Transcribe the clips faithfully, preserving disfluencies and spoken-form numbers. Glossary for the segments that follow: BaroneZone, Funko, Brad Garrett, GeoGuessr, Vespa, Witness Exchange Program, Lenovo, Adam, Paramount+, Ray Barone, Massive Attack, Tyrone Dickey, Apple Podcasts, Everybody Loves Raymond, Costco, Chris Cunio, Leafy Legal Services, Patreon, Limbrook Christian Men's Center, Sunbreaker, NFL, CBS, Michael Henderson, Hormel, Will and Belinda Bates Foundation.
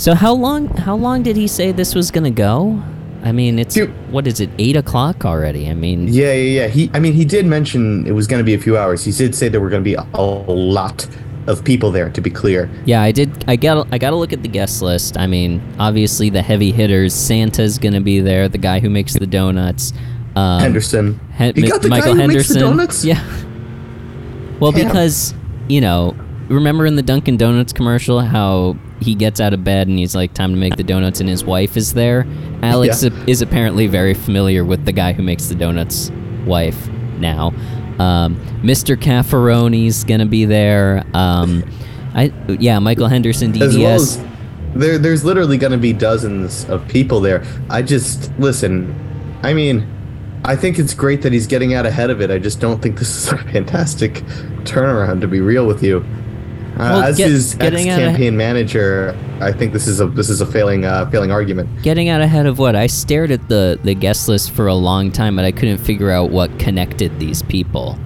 So how long? How long did he say this was gonna go? I mean, it's Dude. what is it? Eight o'clock already. I mean, yeah, yeah, yeah. He, I mean, he did mention it was gonna be a few hours. He did say there were gonna be a, a lot of people there. To be clear. Yeah, I did. I got. I got to look at the guest list. I mean, obviously the heavy hitters. Santa's gonna be there. The guy who makes the donuts. Um, Henderson. He, he got the Michael guy who Henderson. makes the donuts. Yeah. Well, yeah. Because you know, remember in the Dunkin' Donuts commercial how he gets out of bed and he's like, time to make the donuts, and his wife is there? Alex yeah. is apparently very familiar with the guy who makes the donuts' wife now. Um, Mister Caffaroni's going to be there. Um, I Yeah, Michael Henderson, D D S. As well as there, there's literally going to be dozens of people there. I just, listen, I mean, I think it's great that he's getting out ahead of it. I just don't think this is a fantastic turnaround, to be real with you. Well, uh, as get, his ex-campaign manager, I think this is a this is a failing uh, failing argument. Getting out ahead of what? I stared at the, the guest list for a long time, but I couldn't figure out what connected these people.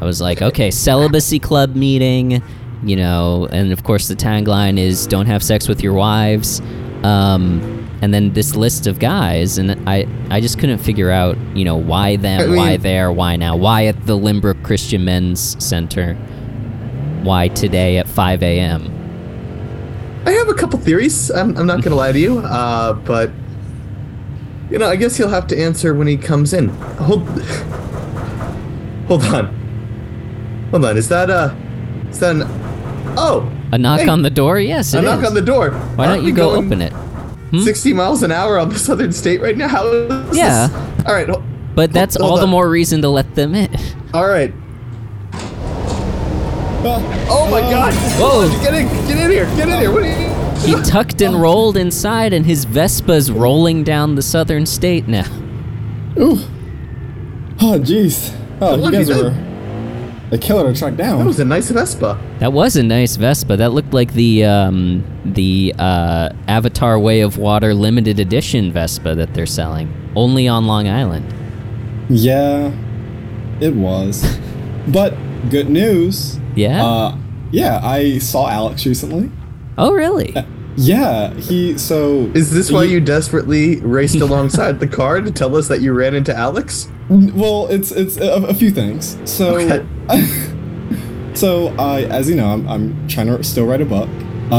I was like, okay, celibacy club meeting, you know, and of course the tagline is "Don't have sex with your wives," um, and then this list of guys, and I I just couldn't figure out, you know, why them, I mean, why there, why now, why at the Limbrook Christian Men's Center. Why today at five a.m.? I have a couple theories. I'm, I'm not going to lie to you, uh, but you know, I guess he'll have to answer when he comes in. Hold, hold on, hold on. Is that a? Is that an? Oh, a knock hey, on the door? Yes, it a is. knock on the door. Why Aren't don't you go open it? Hmm? sixty miles an hour on the southern state right now. How is yeah. This? All right. Hold, but that's hold, hold all on. the more reason to let them in. All right. Oh my god! Whoa! Get in! Get in here! Get in here! What are you doing? He tucked and rolled inside, and his Vespa's rolling down the southern state now. Ooh! Oh jeez! Oh, you guys were a killer to track down. That was a nice Vespa. That was a nice Vespa. That looked like the um the uh Avatar Way of Water limited edition Vespa that they're selling only on Long Island. Yeah, it was. But good news. Yeah? Uh, yeah, I saw Alex recently. Oh, really? Uh, yeah, he, so... Is this he, why you desperately raced alongside the car to tell us that you ran into Alex? Well, it's it's a, a few things. So, okay. so uh, as you know, I'm, I'm trying to still write a book. Uh,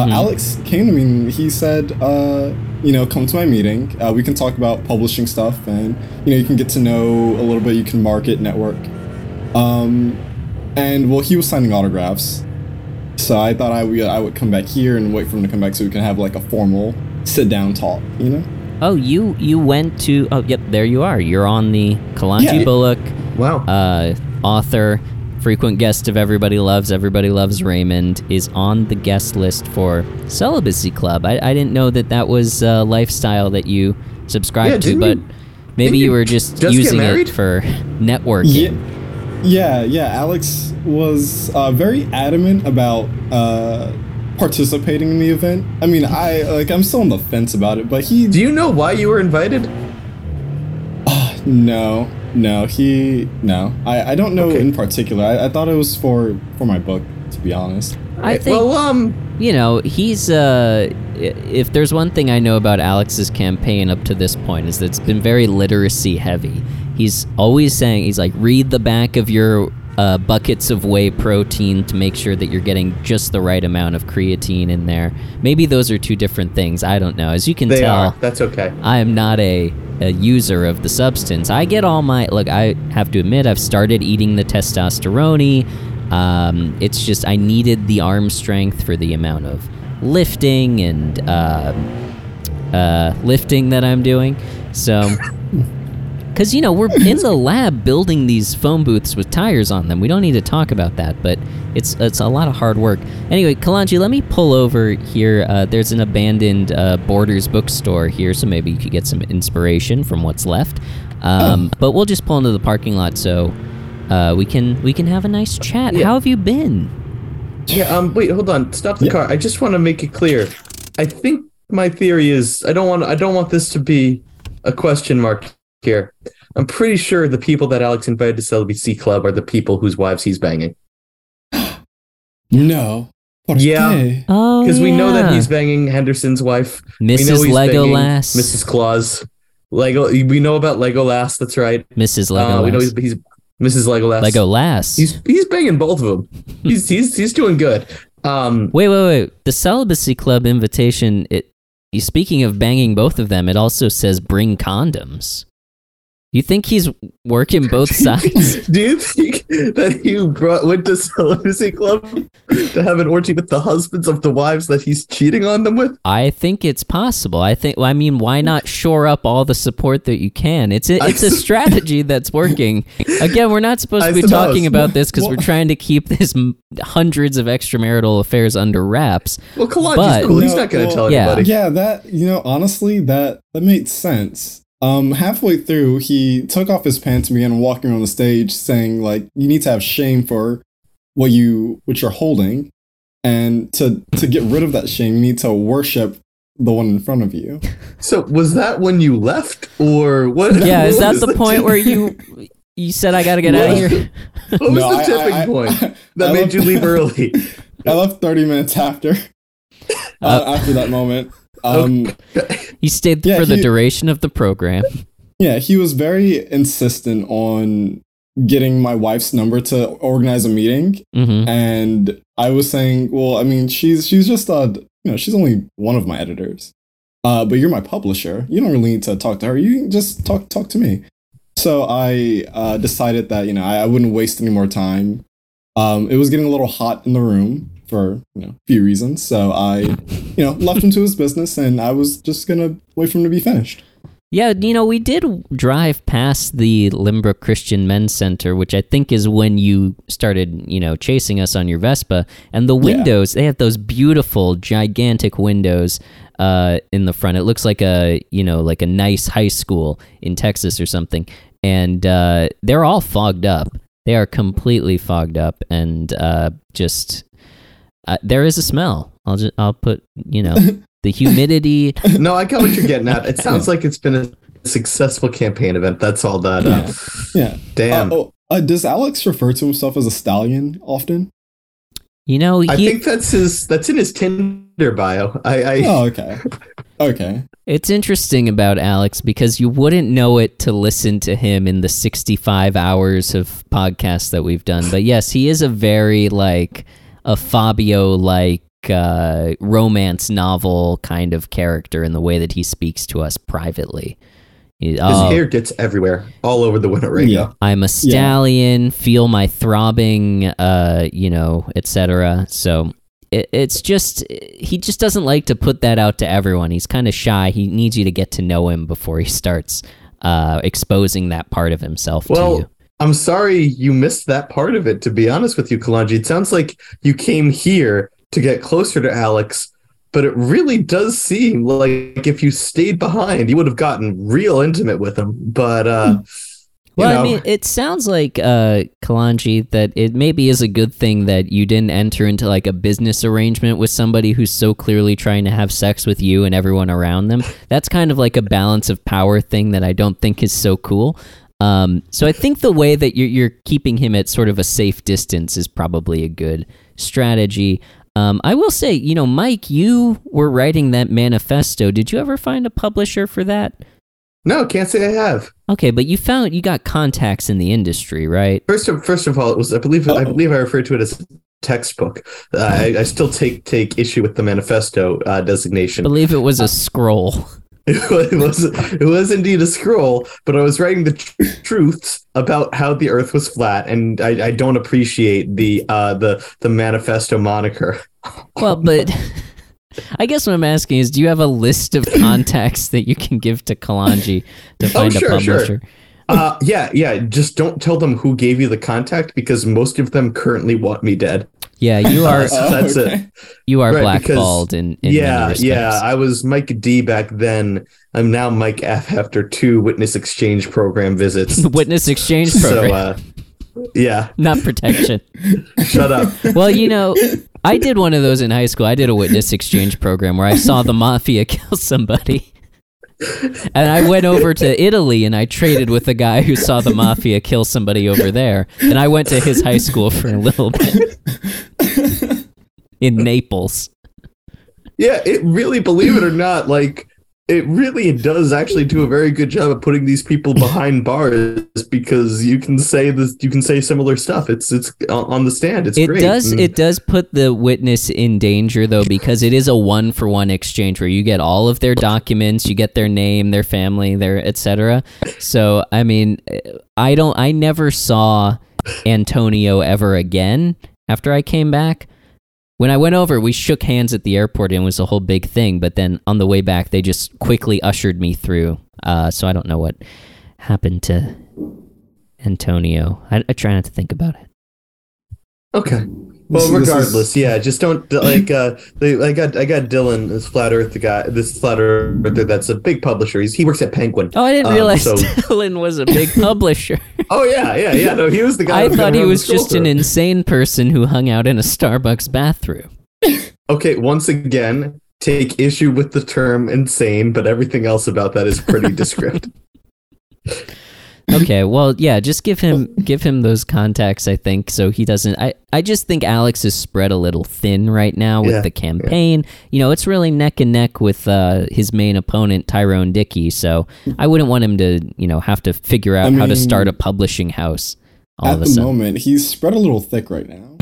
mm-hmm. Alex came to me and he said, uh, you know, come to my meeting. Uh, we can talk about publishing stuff and, you know, you can get to know a little bit. You can market, network. Um... And, well, he was signing autographs, so I thought I would, I would come back here and wait for him to come back so we can have, like, a formal sit-down talk, you know? Oh, you you went to... Oh, yep, there you are. You're on the Khalonji yeah. Bulluck, wow. uh, author, frequent guest of Everybody Loves, Everybody Loves Raymond, is on the guest list for Celibacy Club. I, I didn't know that that was a lifestyle that you subscribed yeah, to, but you, maybe you were just, just using it for networking. Yeah. Yeah, yeah, Alex was uh, very adamant about uh, participating in the event. I mean, I, like, I'm still on the fence about it, but he... Do you know why you were invited? Uh, no, no, he... No, I, I don't know okay. in particular. I, I thought it was for, for my book, to be honest. I right. think, well, um, you know, he's... Uh, if there's one thing I know about Alex's campaign up to this point is that it's been very literacy heavy. He's always saying, he's like, read the back of your uh, buckets of whey protein to make sure that you're getting just the right amount of creatine in there. Maybe those are two different things. I don't know. As you can they tell, are. That's okay. I am not a, a user of the substance. I get all my, look, I have to admit, I've started eating the testosterone. Um, it's just I needed the arm strength for the amount of lifting and uh, uh, lifting that I'm doing. So... Because, you know, we're in the lab building these phone booths with tires on them. We don't need to talk about that, but it's it's a lot of hard work. Anyway, Khalonji, let me pull over here. Uh, there's an abandoned uh, Borders bookstore here, so maybe you could get some inspiration from what's left. Um, oh. But we'll just pull into the parking lot so uh, we can we can have a nice chat. Yeah. How have you been? Yeah, um, wait, hold on. Stop the yeah. car. I just want to make it clear. I think my theory is I don't want I don't want this to be a question mark here. I'm pretty sure the people that Alex invited to Celibacy Club are the people whose wives he's banging. No. Yeah. yeah. Oh, because we yeah. know that he's banging Henderson's wife. Missus Legolas. Missus Claus. Lego. We know about Legolas. That's right. Missus Legolas. Uh, we know he's, he's Missus Legolas. Legolas. He's he's banging both of them. He's he's he's doing good. Um. Wait, wait, wait. The Celibacy Club invitation. It. Speaking of banging both of them, it also says bring condoms. You think he's working both sides? Do you think that he brought, went to Celibacy Club to have an orgy with the husbands of the wives that he's cheating on them with? I think it's possible. I think. I mean, why not shore up all the support that you can? It's a, it's a strategy that's working. Again, we're not supposed to be talking about this because well, we're trying to keep this hundreds of extramarital affairs under wraps. Well, Kalonji's cool. He's no, not going to well, tell yeah. anybody. Yeah, that, you know, honestly, that, that made sense. Um, halfway through, he took off his pants and began walking on the stage saying, like, you need to have shame for what you, what you're holding. And to, to get rid of that shame, you need to worship the one in front of you. So was that when you left or what? Yeah. What is that the, the point where you, you said, I got to get what, out of here? What was no, the I, tipping I, point I, that I made left, you leave early? I left thirty minutes after, uh, uh, after that moment. Um, okay. He stayed yeah, for the he, duration of the program. Yeah, he was very insistent on getting my wife's number to organize a meeting, mm-hmm. and I was saying, "Well, I mean, she's she's just uh, you know, she's only one of my editors, uh, but you're my publisher. You don't really need to talk to her. You can just talk talk to me." So I uh, decided that you know I, I wouldn't waste any more time. Um, it was getting a little hot in the room. For you know, a few reasons, so I, you know, left him to his business, and I was just gonna wait for him to be finished. Yeah, you know, we did drive past the Limbrook Christian Men's Center, which I think is when you started, you know, chasing us on your Vespa. And the windows, yeah. they have those beautiful, gigantic windows uh, in the front. It looks like a, you know, like a nice high school in Texas or something, and uh, they're all fogged up. They are completely fogged up, and uh, just. Uh, there is a smell. I'll just, I'll put, you know, the humidity. No, I get what you're getting at. It sounds like it's been a successful campaign event. That's all that. Uh, yeah. yeah. Damn. Uh, oh, uh, does Alex refer to himself as a stallion often? You know, he, I think that's his. That's in his Tinder bio. I. I oh, okay. Okay. It's interesting about Alex because you wouldn't know it to listen to him in the sixty-five hours of podcasts that we've done. But yes, he is a very like. A Fabio-like uh, romance novel kind of character in the way that he speaks to us privately. His oh, hair gets everywhere, all over the winter right yeah. now. I'm a stallion, yeah. feel my throbbing, uh, you know, et cetera. So it, it's just, he just doesn't like to put that out to everyone. He's kind of shy. He needs you to get to know him before he starts uh, exposing that part of himself well, to you. I'm sorry you missed that part of it, to be honest with you, Khalonji. It sounds like you came here to get closer to Alex, but it really does seem like if you stayed behind, you would have gotten real intimate with him. But, uh, well, you know. I mean, it sounds like, uh, Khalonji, that it maybe is a good thing that you didn't enter into like a business arrangement with somebody who's so clearly trying to have sex with you and everyone around them. That's kind of like a balance of power thing that I don't think is so cool. Um, so I think the way that you're, you're keeping him at sort of a safe distance is probably a good strategy. Um, I will say, you know, Mike, you were writing that manifesto. Did you ever find a publisher for that? No, can't say I have. Okay, but you found you got contacts in the industry, right? First of first of all, it was I believe oh. I believe I referred to it as. Textbook. Uh, I, I still take take issue with the manifesto uh, designation. I believe it was a scroll. It was it was indeed a scroll, but I was writing the tr- truths about how the Earth was flat, and I, I don't appreciate the uh, the the manifesto moniker. Well, but I guess what I'm asking is, do you have a list of contacts that you can give to Khalonji to find oh, sure, a publisher? Sure. Uh, yeah, yeah. Just don't tell them who gave you the contact because most of them currently want me dead. Yeah, you are. So that's okay. it. You are right, blackballed because, in, in. Yeah, yeah. I was Mike D back then. I'm now Mike F after two witness exchange program visits. Witness exchange program. So, uh, yeah. Not protection. Shut up. Well, you know, I did one of those in high school. I did a witness exchange program where I saw the mafia kill somebody. And I went over to Italy and I traded with a guy who saw the mafia kill somebody over there. And I went to his high school for a little bit. in Naples. Yeah, it really, believe it or not, like, it really does actually do a very good job of putting these people behind bars, because you can say this, you can say similar stuff. It's it's on the stand. It's it great. Does, and, it does put the witness in danger, though, because it is a one-for-one exchange where you get all of their documents, you get their name, their family, their et cetera. So, I mean, I don't, I never saw Antonio ever again after I came back. When I went over, we shook hands at the airport, and it was a whole big thing. But then on the way back, they just quickly ushered me through. Uh, so I don't know what happened to Antonio. I, I try not to think about it. Okay. Well, regardless, yeah, just don't like. Uh, they, I got, I got Dylan, this flat Earth guy, this flat Earther that's a big publisher. He's, he works at Penguin. Oh, I didn't um, realize so. Dylan was a big publisher. Oh yeah, yeah, yeah. No, he was the guy. I thought he was just an insane person who hung out in a Starbucks bathroom. Okay, once again, take issue with the term "insane," but everything else about that is pretty descriptive. Okay, well, yeah, just give him give him those contacts, I think, so he doesn't... I, I just think Alex is spread a little thin right now with yeah, the campaign. Yeah. You know, it's really neck and neck with uh, his main opponent, Tyrone Dickey, so I wouldn't want him to, you know, have to figure out I how mean, to start a publishing house all of a sudden. At the moment, he's spread a little thick right now.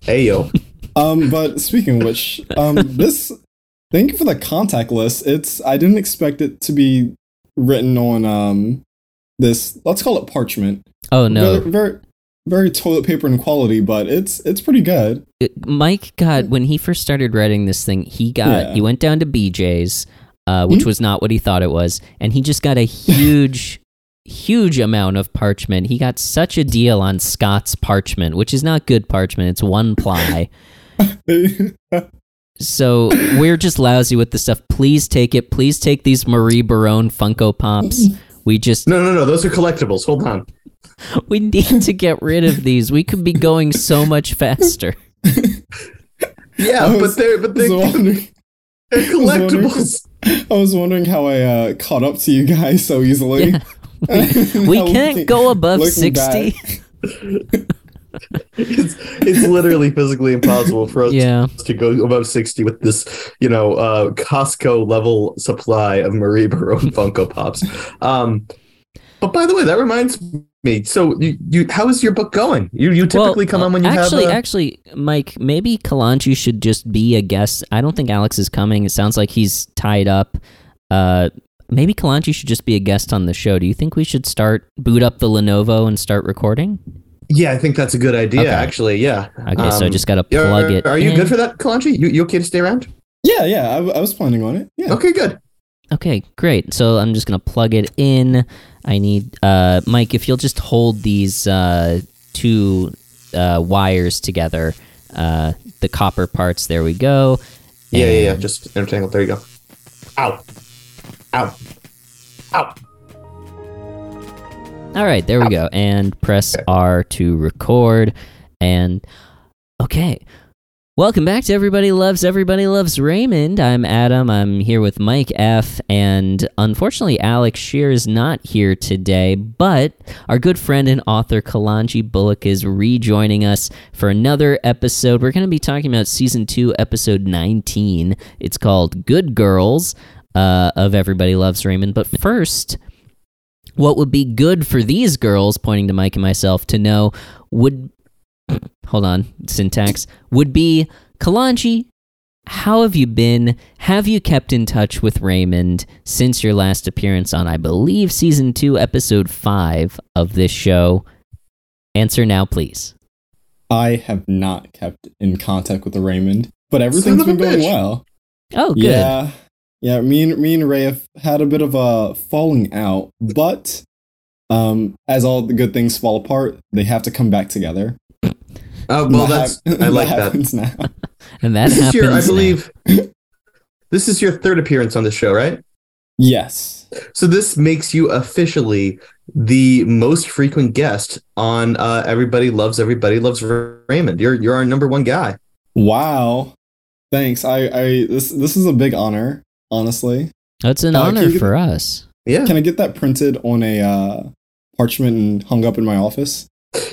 Hey, yo. Um, but speaking of which, um, this... Thank you for the contact list. It's I didn't expect it to be written on... Um, This, let's call it parchment. Oh no, very, very, very toilet paper in quality, but it's it's pretty good. It, Mike got when he first started writing this thing, he got yeah. he went down to B J's, uh, which mm-hmm. was not what he thought it was, and he just got a huge, huge amount of parchment. He got such a deal on Scott's parchment, which is not good parchment; it's one ply. So we're just lousy with the stuff. Please take it. Please take these Marie Barone Funko Pops. We just no, no, no. Those are collectibles. Hold on. We need to get rid of these. We could be going so much faster. Yeah, was, but they're but they're, they're collectibles. I was, I was wondering how I uh, caught up to you guys so easily. Yeah, we we can't go above sixty. it's, it's literally physically impossible for us yeah. to go above sixty with this, you know, uh, Costco level supply of Marie Barone Funko Pops. Um, but by the way, that reminds me. So, you, you how is your book going? You you typically well, come on when you actually, have a... actually, Mike. Maybe Khalonji should just be a guest. I don't think Alex is coming. It sounds like he's tied up. Uh, maybe Khalonji should just be a guest on the show. Do you think we should start boot up the Lenovo and start recording? Yeah, I think that's a good idea, okay. actually, yeah. Okay, um, so I just got to plug are, it Are you in. Good for that, Khalonji? You, you okay to stay around? Yeah, yeah, I, w- I was planning on it. Yeah. Okay, good. Okay, great. So I'm just going to plug it in. I need, uh, Mike, if you'll just hold these uh, two uh, wires together, uh, the copper parts, there we go. Yeah, and... yeah, yeah, just intertangle, there you go. Ow. Ow. Ow. All right, there we go. And press R to record. And okay. Welcome back to Everybody Loves Everybody Loves Raymond. I'm Adam. I'm here with Mike F. And unfortunately, Alex Shear is not here today, but our good friend and author Khalonji Bulluck is rejoining us for another episode. We're going to be talking about season two, episode nineteen. It's called Good Girls uh, of Everybody Loves Raymond. But first... what would be good for these girls, pointing to Mike and myself, to know would, hold on, syntax, would be, Khalonji, how have you been? Have you kept in touch with Raymond since your last appearance on, I believe, season two, episode five of this show? Answer now, please. I have not kept in contact with the Raymond, but everything's been going well. Oh, good. Yeah. Yeah, me and, me and Ray have had a bit of a falling out, but um, as all the good things fall apart, they have to come back together. Oh, well, that's ha- I like that. That. Now. And that this happens your, I believe, now. This is your third appearance on the show, right? Yes. So this makes you officially the most frequent guest on uh, Everybody Loves Everybody Loves Raymond. You're you're our number one guy. Wow. Thanks. I, I this this is a big honor. Honestly, that's an uh, honor for us. Yeah, can I get that printed on a uh, parchment and hung up in my office?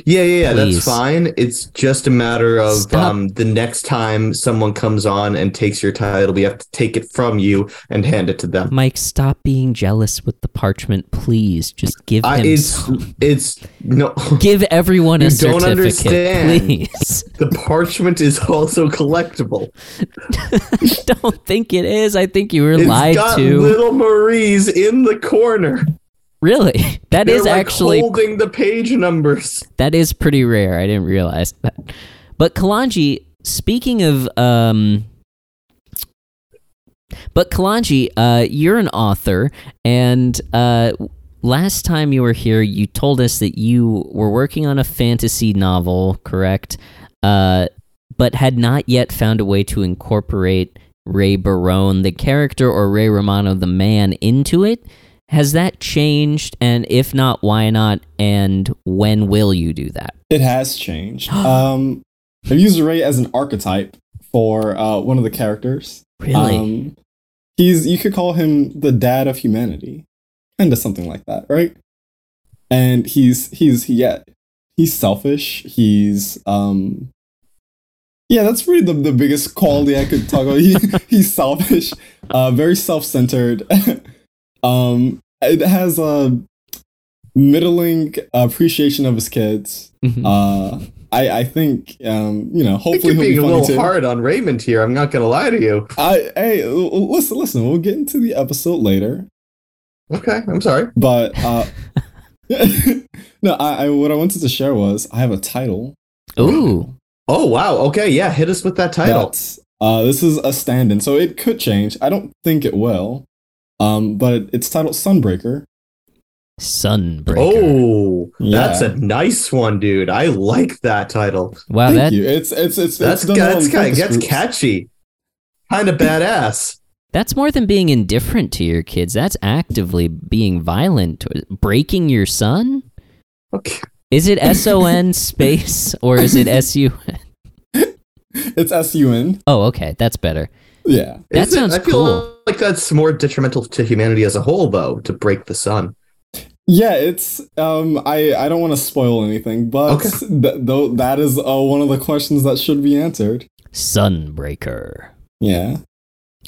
Yeah, yeah, yeah, that's fine. It's just a matter of um, the next time someone comes on and takes your title, we have to take it from you and hand it to them. Mike, stop being jealous with the parchment, please. Just give I, him. It's some. it's no. Give everyone a certificate. You don't understand. Please. The parchment is also collectible. I don't think it is. I think you were it's lied got to. Little Marie's in the corner. Really? That They're is like actually holding the page numbers. That is pretty rare. I didn't realize that. But Khalonji, speaking of um But Khalonji, uh you're an author, and uh last time you were here you told us that you were working on a fantasy novel, correct? Uh but had not yet found a way to incorporate Ray Barone the character or Ray Romano the man into it. Has that changed? And if not, why not? And when will you do that? It has changed. um, I've used Ray as an archetype for uh, one of the characters. Really? Um, he's you could call him the dad of humanity, kind of something like that, right? And he's he's yeah, he's selfish. He's um, yeah, that's really the the biggest quality I could talk about. He, he's selfish, uh, very self-centered. Um, it has a middling appreciation of his kids. Mm-hmm. Uh, I, I think, um, you know, hopefully I think you're being he'll be a little too. hard on Raymond here. I'm not going to lie to you. I, hey, listen, listen, we'll get into the episode later. Okay. I'm sorry. But, uh, no, I, I, what I wanted to share was I have a title. Ooh. Oh, wow. Okay. Yeah. Hit us with that title. Uh, this is a stand-in, so it could change. I don't think it will. Um, but it's titled Sunbreaker. Sunbreaker. Oh, that's yeah. a nice one, dude. I like that title. Wow, Thank that you. it's it's it's that's it's that's kind of gets catchy, kind of badass. That's more than being indifferent to your kids. That's actively being violent, breaking your son. Okay. Is it S O N space or is it S U N? It's S U N. Oh, okay, that's better. Yeah, that Isn't sounds it, I cool. Feel like that's more detrimental to humanity as a whole, though, to break the sun. Yeah, it's. Um, I I don't want to spoil anything, but okay. th- though that is uh, one of the questions that should be answered. Sunbreaker. Yeah.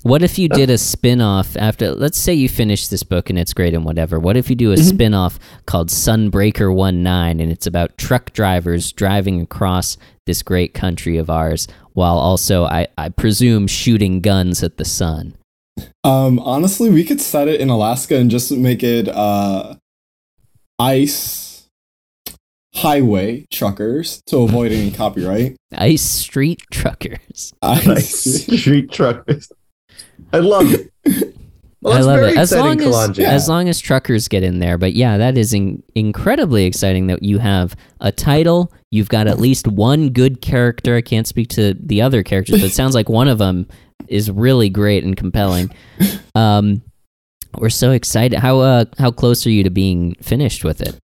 What if you did a spin-off after? Let's say you finish this book and it's great and whatever. What if you do a mm-hmm. spin-off called Sunbreaker nineteen, and it's about truck drivers driving across this great country of ours, while also, I, I presume, shooting guns at the sun? Um, honestly, we could set it in Alaska and just make it uh, ice highway truckers to avoid any copyright. Ice street truckers. Ice street truckers. I love it. Well, that's I love very it. As long as, yeah. as long as truckers get in there. But yeah, that is in- incredibly exciting that you have a title. You've got at least one good character. I can't speak to the other characters, but it sounds like one of them is really great and compelling. Um, we're so excited. How uh, how close are you to being finished with it?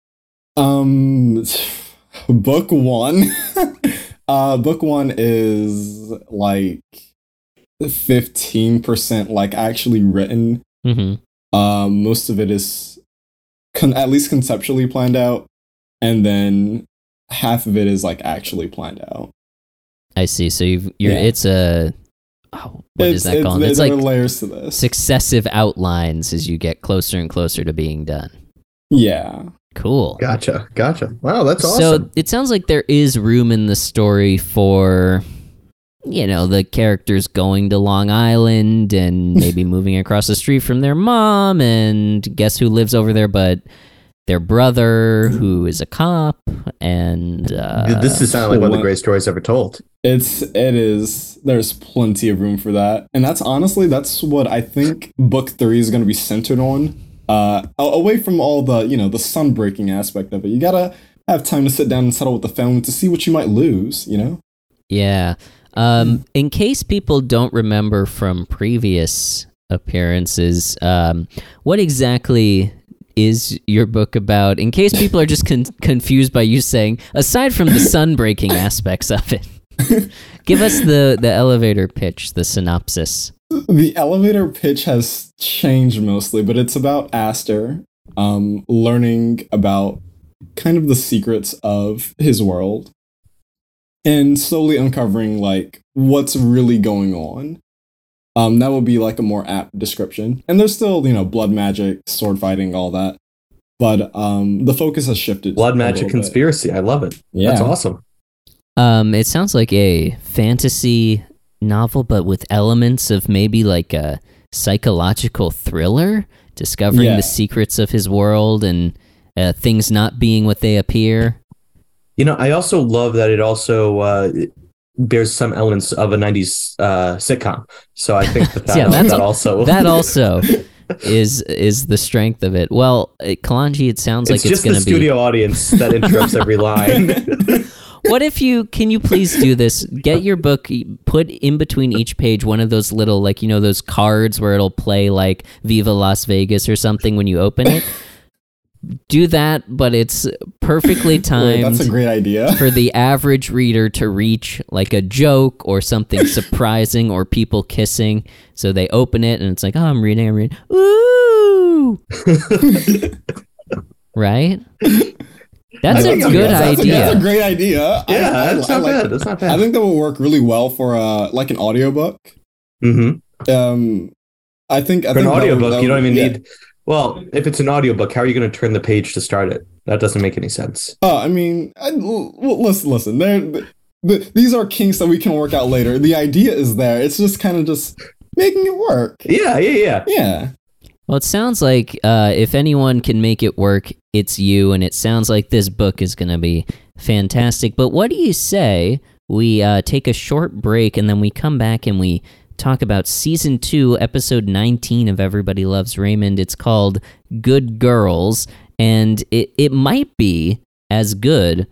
Um, book one. uh, book one is like fifteen percent like actually written. Mm-hmm. Um, most of it is con- at least conceptually planned out, and then half of it is like actually planned out. I see. So you've you're yeah. it's a oh, what it's, is that it's, called? It's like layers to this. Successive outlines as you get closer and closer to being done. Yeah. Cool. Gotcha. Gotcha. Wow, that's awesome. So it sounds like there is room in the story for, you know, the characters going to Long Island and maybe moving across the street from their mom, and guess who lives over there but their brother, who is a cop, and uh, this is sound like one of the great stories ever told. It's it is. There's plenty of room for that, and that's honestly that's what I think book three is going to be centered on. Uh, away from all the you know the sun breaking aspect of it, you gotta have time to sit down and settle with the family to see what you might lose. You know. Yeah. Um, in case people don't remember from previous appearances, um, what exactly is your book about? In case people are just con- confused by you saying, aside from the sun-breaking aspects of it, give us the, the elevator pitch, the synopsis. The elevator pitch has changed mostly, but it's about Aster um, learning about kind of the secrets of his world and slowly uncovering, like, what's really going on. Um, that would be, like, a more apt description. And there's still, you know, blood magic, sword fighting, all that. But um, the focus has shifted. Blood magic conspiracy. Bit. I love it. Yeah. That's awesome. Um, it sounds like a fantasy novel, but with elements of maybe, like, a psychological thriller, discovering yeah. the secrets of his world and uh, things not being what they appear. You know, I also love that it also uh, it bears some elements of a nineties uh, sitcom. So I think that that, yeah, that's that a, also that also is is the strength of it. Well, it, Khalonji, it sounds it's like it's going to be just the studio audience that interrupts every line. What if you, can you please do this? Get your book, put in between each page one of those little, like, you know, those cards where it'll play like Viva Las Vegas or something when you open it. Do that, but it's perfectly timed. Wait, that's a great idea. For the average reader to reach like a joke or something surprising or people kissing. So they open it and it's like, oh, I'm reading, I'm reading. Ooh! Right? That's I a good that's, idea. That's a, that's a great idea. Yeah, I, I, that's, I, not I like, bad. that's not bad. I think that will work really well for uh, like an audiobook. Mm-hmm. Um, I think I for think an audiobook, would, would, you don't even yeah. need. Well, if it's an audiobook, how are you going to turn the page to start it? That doesn't make any sense. Oh, uh, I mean, I, well, listen, listen. They're, they're, these are kinks that we can work out later. The idea is there. It's just kind of just making it work. Yeah, yeah, yeah, yeah. Well, it sounds like uh, if anyone can make it work, it's you, and it sounds like this book is going to be fantastic. But what do you say we uh, take a short break, and then we come back and we talk about Season two, Episode nineteen of Everybody Loves Raymond. It's called Good Girls, and it, it might be as good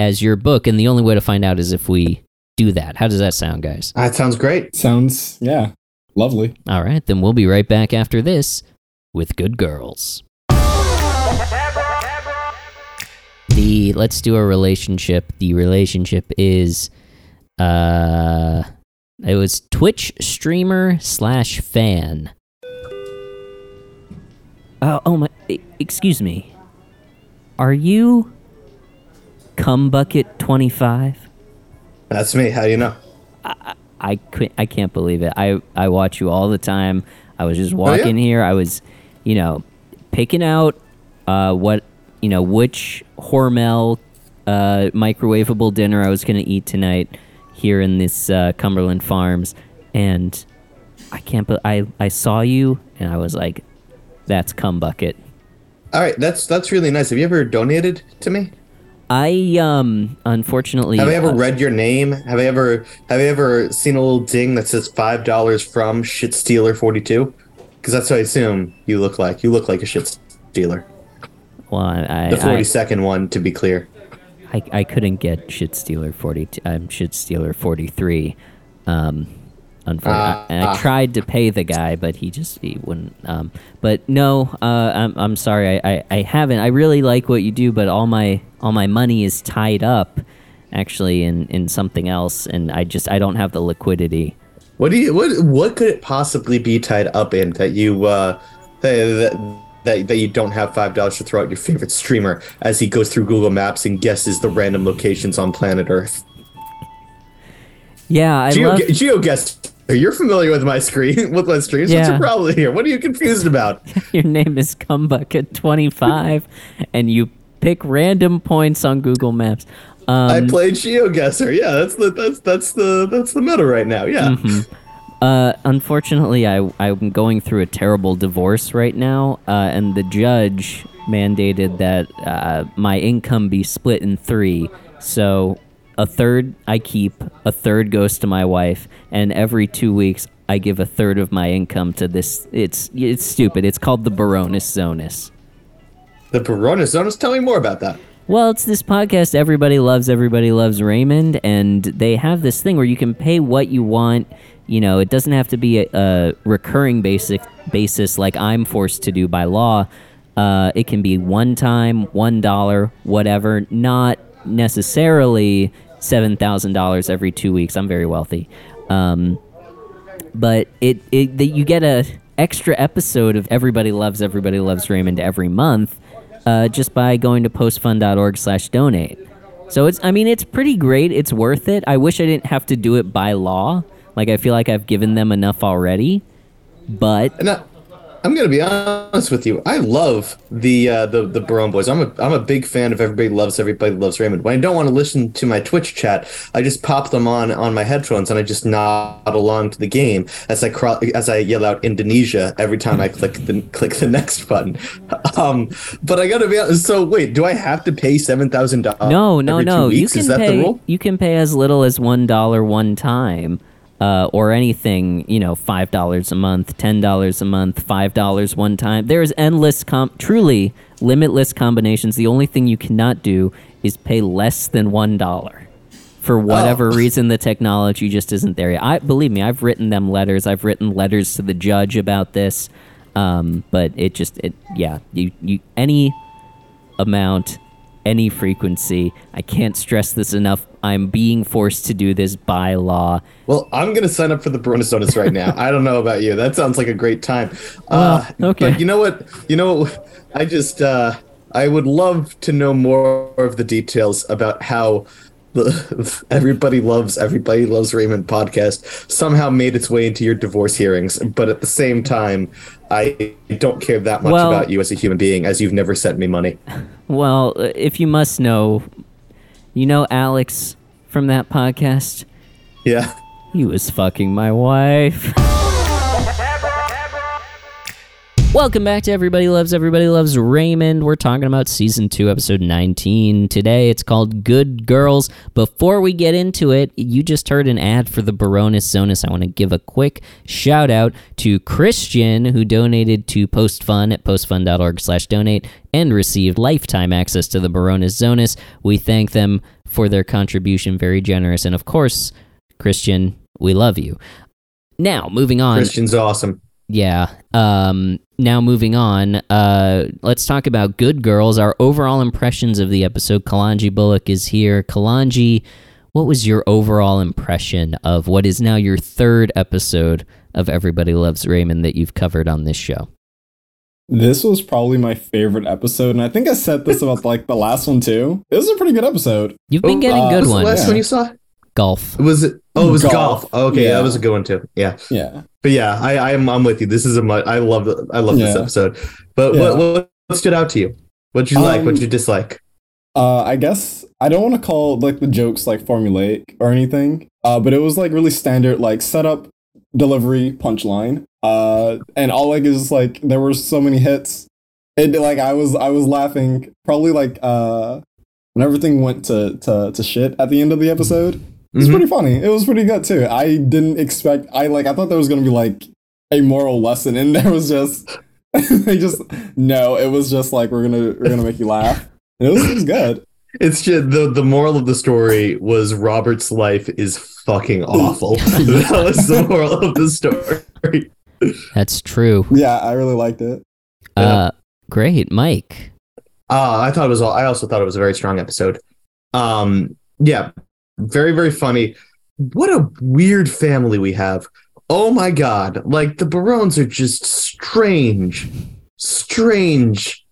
as your book, and the only way to find out is if we do that. How does that sound, guys? That sounds great. Sounds, yeah. Lovely. All right, then we'll be right back after this with Good Girls. The let's do a relationship. The relationship is, uh, it was Twitch streamer slash fan. Uh, oh my, excuse me. Are you Cumbucket twenty-five? That's me. How do you know? I- I can't, I can't believe it. I, I watch you all the time. I was just walking oh, yeah? here. I was, you know, picking out uh, what, you know, which Hormel uh, microwavable dinner I was going to eat tonight here in this uh, Cumberland Farms. And I can't, be- I, I saw you and I was like, that's Cumbucket. All right. That's, that's really nice. Have you ever donated to me? I um unfortunately have I ever uh, read your name? Have I ever have I ever seen a little ding that says five dollars from shit stealer forty two? Because that's what I assume you look like. You look like a shit stealer. Well, I, the forty I, second one to be clear. I, I couldn't get shit stealer forty two. I'm shit stealer forty three. Um, unfortunately, uh, and I uh. tried to pay the guy, but he just he wouldn't. Um, but no, uh, I'm I'm sorry. I, I, I haven't. I really like what you do, but all my All my money is tied up, actually, in, in something else, and I just I don't have the liquidity. What do you what What could it possibly be tied up in that you uh that that, that you don't have five dollars to throw at your favorite streamer as he goes through Google Maps and guesses the random locations on planet Earth? Yeah, I Geo, love GeoGuessr. You're familiar with my screen, with my streams. Yeah. What's your problem here? What are you confused about? Your name is Cumbucket twenty-five, and you pick random points on Google Maps. Um, I played GeoGuessr. Yeah, that's the that's that's the that's the meta right now. Yeah. Mm-hmm. Uh, unfortunately, I I'm going through a terrible divorce right now, uh, and the judge mandated that uh, my income be split in three. So a third I keep, a third goes to my wife, and every two weeks I give a third of my income to this. It's it's stupid. It's called the BaroneZone. The BaroneZone? Tell me more about that. Well, it's this podcast, Everybody Loves, Everybody Loves Raymond, and they have this thing where you can pay what you want. You know, it doesn't have to be a, a recurring basic basis like I'm forced to do by law. Uh, it can be one time, one dollar, whatever, not necessarily seven thousand dollars every two weeks. I'm very wealthy. Um, but it, it the, you get a extra episode of Everybody Loves, Everybody Loves Raymond every month. uh, just by going to postfund dot org slash donate. So it's, I mean, it's pretty great. It's worth it. I wish I didn't have to do it by law. Like, I feel like I've given them enough already, but... And I, I'm going to be honest with you. I love the, uh, the the Barone Boys. I'm a I'm a big fan of Everybody Loves Everybody Loves Raymond. When I don't want to listen to my Twitch chat, I just pop them on on my headphones and I just nod along to the game as I crawl, as I yell out Indonesia every time I click the click the next button. Um, but I got to be honest. So wait, do I have to pay seven thousand dollars? No, no, every no. Two weeks? You can Is that pay, the rule? You can pay as little as one dollar one time. Uh, or anything, you know, five dollars a month, ten dollars a month, five dollars one time. There is endless, com- truly limitless combinations. The only thing you cannot do is pay less than one dollar. For whatever oh. reason, the technology just isn't there yet. I, believe me, I've written them letters. I've written letters to the judge about this. Um, but it just, it yeah, you, you any amount, any frequency. I can't stress this enough. I'm being forced to do this by law. Well, I'm going to sign up for the BaroneZone right now. I don't know about you. That sounds like a great time. Uh, uh, okay. But you know what? You know what? I just, uh, I would love to know more of the details about how the Everybody Loves Everybody Loves Raymond podcast somehow made its way into your divorce hearings. But at the same time, I don't care that much well, about you as a human being, as you've never sent me money. Well, if you must know... You know Alex from that podcast? Yeah. He was fucking my wife. Welcome back to Everybody Loves Everybody Loves Raymond. We're talking about Season two, Episode nineteen. Today, it's called Good Girls. Before we get into it, you just heard an ad for the BaroneZone. I want to give a quick shout-out to Christian, who donated to PostFund at postfund dot org slash donate and received lifetime access to the BaroneZone. We thank them for their contribution. Very generous. And, of course, Christian, we love you. Now, moving on. Christian's awesome. Yeah. Um, now moving on, uh, let's talk about Good Girls. Our overall impressions of the episode. Khalonji Bulluck is here. Khalonji, what was your overall impression of what is now your third episode of Everybody Loves Raymond that you've covered on this show? This was probably my favorite episode, and I think I said this about like the last one too. It was a pretty good episode. You've been getting uh, good ones. The last yeah. one you saw? Golf. Was it? Oh, it was golf. golf. Okay, yeah. That was a good one too. Yeah. Yeah. But yeah, I, I'm I'm with you. This is a much, I love I love yeah. this episode. But yeah. what what stood out to you? What'd you um, like? What'd you dislike? Uh, I guess I don't want to call like the jokes like formulaic or anything. Uh, but it was like really standard, like setup, delivery, punchline. Uh, and all like is like there were so many hits. It like I was I was laughing probably like uh when everything went to to to shit at the end of the episode. It was mm-hmm. pretty funny. It was pretty good too. I didn't expect. I like. I thought there was gonna be like a moral lesson, and there was just. They just no. It was just like we're gonna we're gonna make you laugh. It was, it was good. It's just the the moral of the story was Robert's life is fucking awful. That was the moral of the story. That's true. Yeah, I really liked it. Uh, yeah. Great, Mike. Uh, I thought it was. All, I also thought it was a very strong episode. Um, yeah. Very, very funny. What a weird family we have. Oh, my God. Like, the Barones are just strange, strange,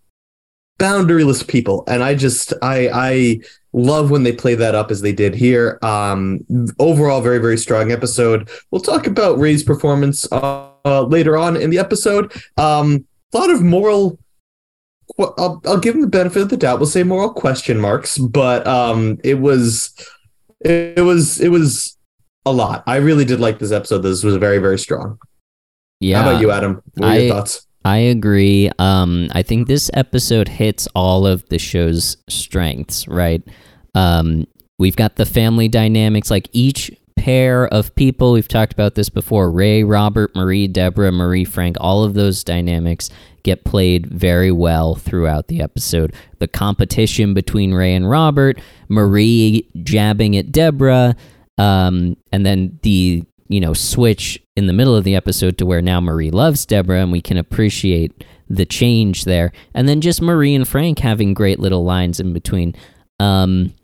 boundaryless people. And I just, I I love when they play that up as they did here. Um, overall, very, very strong episode. We'll talk about Ray's performance uh, uh, later on in the episode. Um, a lot of moral... Well, I'll, I'll give him the benefit of the doubt. We'll say moral question marks, but um, it was... It was it was a lot. I really did like this episode. This was very, very strong. Yeah. How about you, Adam? What were I, your thoughts? I agree. Um, I think this episode hits all of the show's strengths, right? Um, we've got the family dynamics, like each pair of people. We've talked about this before. Ray, Robert, Marie, Deborah, Marie, Frank, all of those dynamics get played very well throughout the episode. The competition between Ray and Robert, Marie jabbing at Deborah, um, and then the, you know, switch in the middle of the episode to where now Marie loves Deborah, and we can appreciate the change there. And then just Marie and Frank having great little lines in between. Um,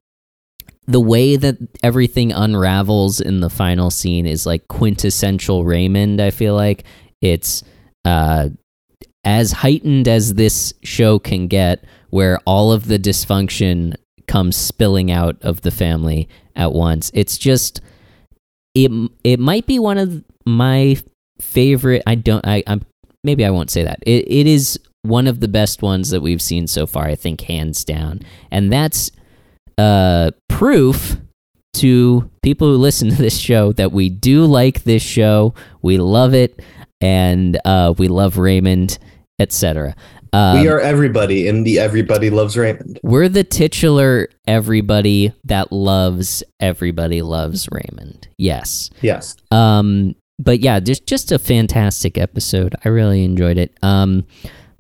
the way that everything unravels in the final scene is like quintessential Raymond, I feel like. It's... Uh, as heightened as this show can get where all of the dysfunction comes spilling out of the family at once. It's just, it it might be one of my favorite, I don't, I, I'm, maybe I won't say that. It, it is one of the best ones that we've seen so far, I think, hands down. And that's uh, proof to people who listen to this show that we do like this show, we love it, and uh, we love Raymond, et cetera. Um, we are everybody in the Everybody Loves Raymond. We're the titular everybody that loves Everybody Loves Raymond. Yes. Yes. Um, but yeah, just just a fantastic episode. I really enjoyed it. Um,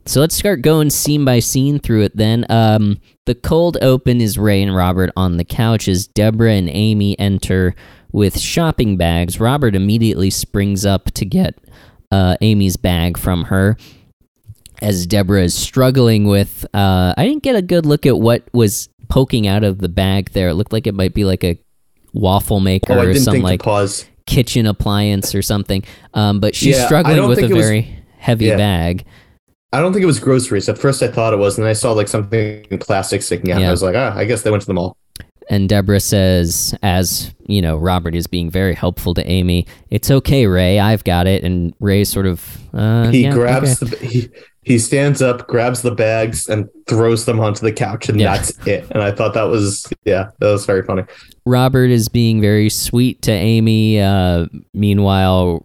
so let's start going scene by scene through it then. Um, the cold open is Ray and Robert on the couch as Deborah and Amy enter with shopping bags. Robert immediately springs up to get uh, Amy's bag from her, as Deborah is struggling with, uh, I didn't get a good look at what was poking out of the bag there. It looked like it might be like a waffle maker oh, or some like kitchen appliance or something. Um, but she's yeah, struggling with a very was, heavy yeah. bag. I don't think it was groceries. At first I thought it was, and then I saw like something in plastic sticking out. Yeah. And I was like, ah, I guess they went to the mall. And Deborah says, as, you know, Robert is being very helpful to Amy, it's okay, Ray, I've got it. And Ray sort of... Uh, he yeah, grabs... Okay. The, he, he stands up, grabs the bags, and throws them onto the couch, and yeah. that's it. And I thought that was... Yeah, that was very funny. Robert is being very sweet to Amy. Uh, meanwhile,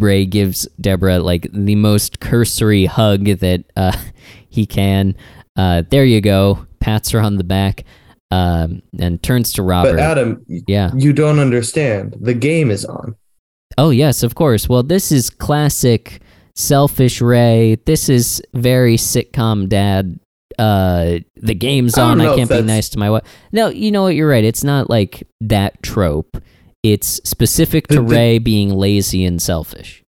Ray gives Deborah, like, the most cursory hug that uh, he can. Uh, there you go. Pats her on the back. Um, and turns to Robert. But Adam, yeah. you don't understand. The game is on. Oh, yes, of course. Well, this is classic selfish Ray. This is very sitcom dad. Uh, the game's on. I, I can't be nice to my wife. No, you know what? You're right. It's not like that trope. It's specific to the, the, Ray being lazy and selfish.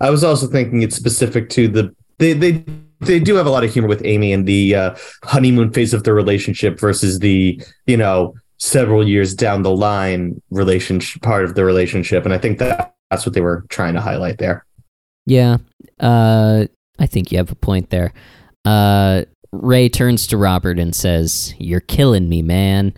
I was also thinking it's specific to the... they. they They do have a lot of humor with Amy and the uh, honeymoon phase of their relationship versus the, you know, several years down the line relationship part of the relationship. And I think that that's what they were trying to highlight there. Yeah. Uh, I think you have a point there. Uh, Ray turns to Robert and says, "You're killing me, man."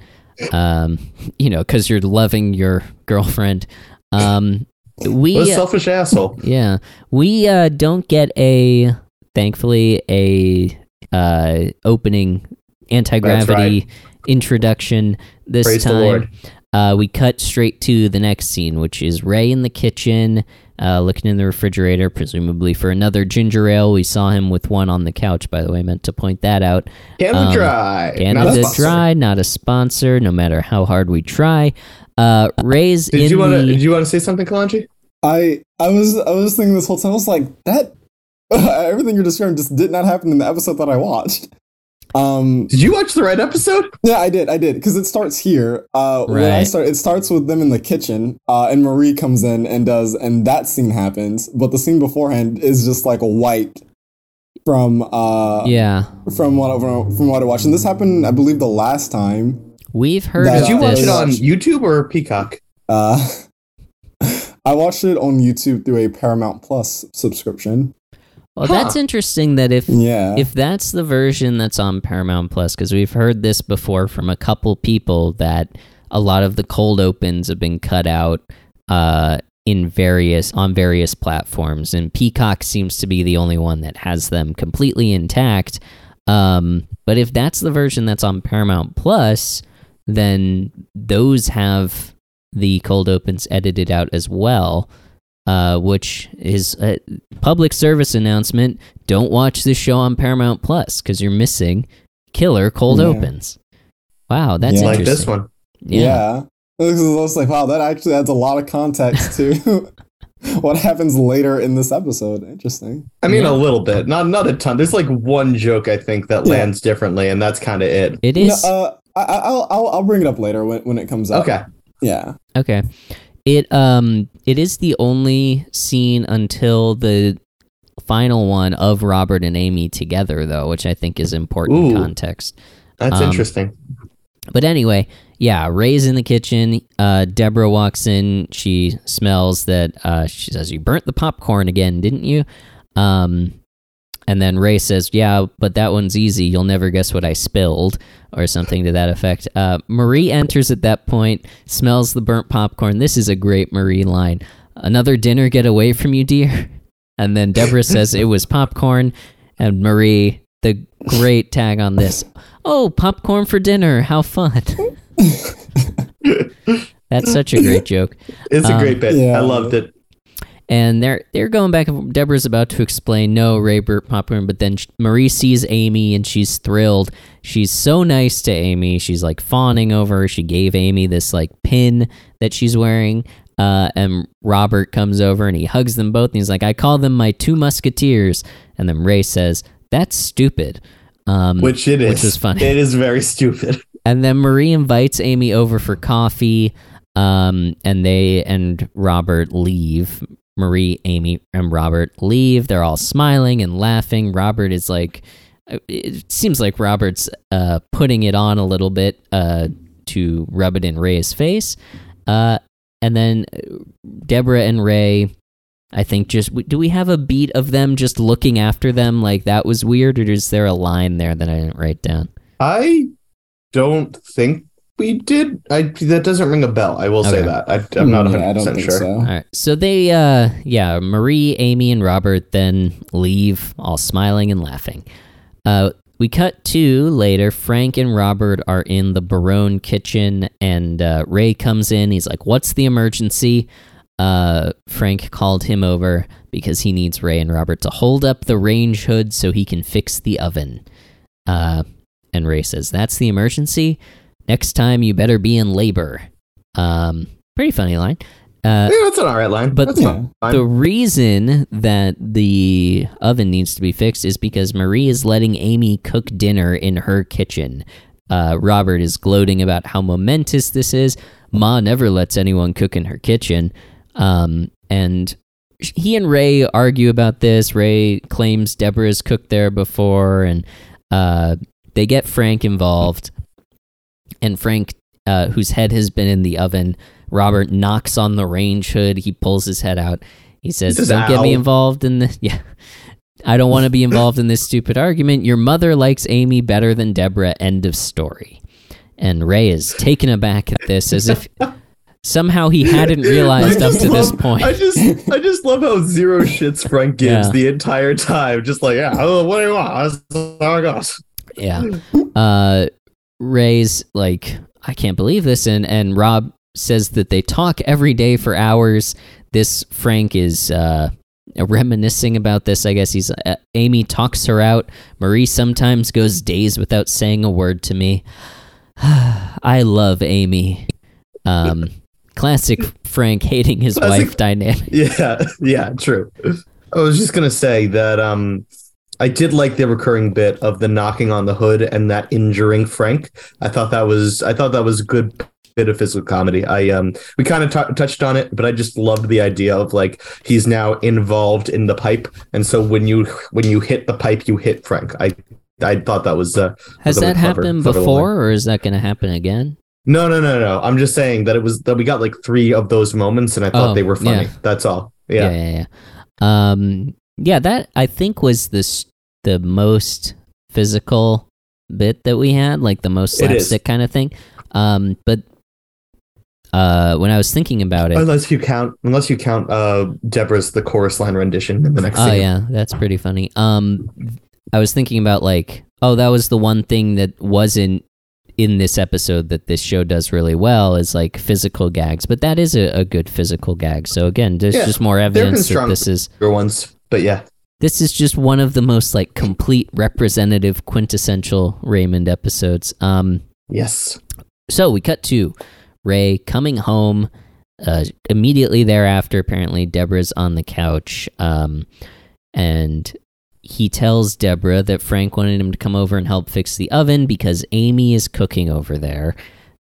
Um, you know, because you're loving your girlfriend. Um, we, what a selfish uh, asshole. Yeah. We uh, don't get a... Thankfully, a uh, opening anti-gravity right. introduction this Praise time. Uh, we cut straight to the next scene, which is Ray in the kitchen, uh, looking in the refrigerator, presumably for another ginger ale. We saw him with one on the couch, by the way. I meant to point that out. Canada um, Dry. Canada not Dry, not a sponsor, no matter how hard we try. Uh, Ray's did in you wanna, the... Did you want to say something, Khalonji? I, I, was, I was thinking this whole time, I was like, that... Everything you're describing just did not happen in the episode that I watched. Um, did you watch the right episode? Yeah, I did. I did. Because it starts here. Uh, right. When I start, it starts with them in the kitchen, uh, and Marie comes in and does, and that scene happens. But the scene beforehand is just like a white from uh, yeah from what from what I watched. And this happened, I believe, the last time we've heard. Did you watch it on YouTube or Peacock? Uh, I watched it on YouTube through a Paramount+ subscription. Well, huh. that's interesting that if yeah. if that's the version that's on Paramount+, because we've heard this before from a couple people that a lot of the cold opens have been cut out uh, in various on various platforms, and Peacock seems to be the only one that has them completely intact. Um, but if that's the version that's on Paramount+, then those have the cold opens edited out as well. Uh, which is a public service announcement. Don't watch this show on Paramount Plus because you're missing killer cold yeah. opens. Wow, that's yeah. interesting. Like this one. Yeah. yeah. This is almost like, wow, that actually adds a lot of context to what happens later in this episode. Interesting. I mean, yeah. a little bit. Not not a ton. There's like one joke, I think, that yeah. lands differently, and that's kind of it. It is. No, uh, I, I'll, I'll, I'll bring it up later when, when it comes up. Okay. Yeah. Okay. It um it is the only scene until the final one of Robert and Amy together, though, which I think is important Ooh, context. That's um, interesting. But anyway, yeah, Ray's in the kitchen. Uh, Deborah walks in. She smells that. Uh, she says, "You burnt the popcorn again, didn't you?" Um, And then Ray says, yeah, but that one's easy. You'll never guess what I spilled, or something to that effect. Uh, Marie enters at that point, smells the burnt popcorn. This is a great Marie line. Another dinner get away from you, dear? And then Deborah says it was popcorn. And Marie, the great tag on this. Oh, popcorn for dinner. How fun. That's such a great joke. It's um, a great bit. Yeah. I loved it. And they're they're going back. Deborah's about to explain, no, Ray burnt popcorn, but then Marie sees Amy and she's thrilled. She's so nice to Amy. She's like fawning over her. She gave Amy this like pin that she's wearing. Uh, and Robert comes over and he hugs them both. And he's like, I call them my two musketeers. And then Ray says, that's stupid. Um, which it is. Which is funny. It is very stupid. And then Marie invites Amy over for coffee. Um, and they and Robert leave. Marie, Amy, and Robert leave. They're all smiling and laughing. Robert is like, it seems like Robert's uh, putting it on a little bit uh, to rub it in Ray's face. Uh, and then Deborah and Ray, I think just, do we have a beat of them just looking after them like that was weird? Or is there a line there that I didn't write down? I don't think we did. I, that doesn't ring a bell. I will okay. say that. I, I'm not yeah, one hundred percent I don't think sure. So. All right. So they, uh, yeah, Marie, Amy, and Robert then leave, all smiling and laughing. Uh, we cut to later. Frank and Robert are in the Barone kitchen, and uh, Ray comes in. He's like, "What's the emergency?" Uh, Frank called him over because he needs Ray and Robert to hold up the range hood so he can fix the oven. Uh, and Ray says, "That's the emergency. Next time, you better be in labor." Um, pretty funny line. Uh, yeah, that's an all right line. But that's the, the reason that the oven needs to be fixed is because Marie is letting Amy cook dinner in her kitchen. Uh, Robert is gloating about how momentous this is. Ma never lets anyone cook in her kitchen. Um, and he and Ray argue about this. Ray claims Deborah's cooked there before, and uh, they get Frank involved. And Frank, uh, whose head has been in the oven, Robert knocks on the range hood. He pulls his head out. He says, "Don't Ow. get me involved in this. Yeah, I don't want to be involved in this stupid argument. Your mother likes Amy better than Deborah. End of story." And Ray is taken aback at this, as if somehow he hadn't realized up to love, this point. I just, I just love how zero shits Frank gives yeah. the entire time. Just like, yeah, oh, what do you want? Oh my gosh. Yeah. Uh. Ray's like, I can't believe this, and and Rob says that they talk every day for hours. This Frank is uh reminiscing about this, I guess. He's uh, Amy talks her out. Marie sometimes goes days without saying a word to me. I love Amy. Um classic Frank hating his classic wife dynamic. Yeah, yeah, true. I was just gonna say that um I did like the recurring bit of the knocking on the hood and that injuring Frank. I thought that was I thought that was a good bit of physical comedy. I um we kind of t- touched on it, but I just loved the idea of like he's now involved in the pipe, and so when you when you hit the pipe, you hit Frank. I I thought that was uh, has was that clever, happened clever before, line. Or is that going to happen again? No, no, no, no. I'm just saying that it was that we got like three of those moments, and I thought oh, they were funny. Yeah. That's all. Yeah, yeah, yeah. yeah. Um. Yeah, that I think was the the most physical bit that we had, like the most slapstick kind of thing. Um, but uh, when I was thinking about it, unless you count, unless you count uh, Deborah's the chorus line rendition in the next. Oh scene. Yeah, that's pretty funny. Um, I was thinking about like, oh, that was the one thing that wasn't in this episode that this show does really well is like physical gags, but that is a, a good physical gag. So again, there's yeah, just more evidence that this is ones. But yeah, this is just one of the most like complete, representative, quintessential Raymond episodes. Um, yes. So we cut to Ray coming home. Uh, immediately thereafter, apparently Deborah's on the couch, um, and he tells Deborah that Frank wanted him to come over and help fix the oven because Amy is cooking over there.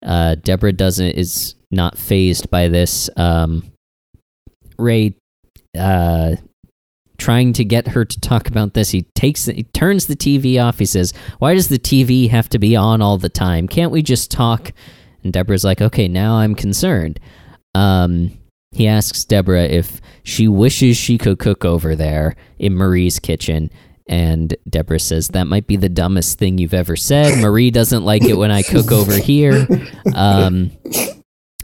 Uh, Deborah doesn't is not fazed by this. Um, Ray. Uh, Trying to get her to talk about this, he takes, he turns the T V off. He says, "Why does the T V have to be on all the time? Can't we just talk?" And Deborah's like, "Okay, now I'm concerned." Um, he asks Deborah if she wishes she could cook over there in Marie's kitchen, And Deborah says, that might be the dumbest thing you've ever said. Marie doesn't like it when I cook over here. Um,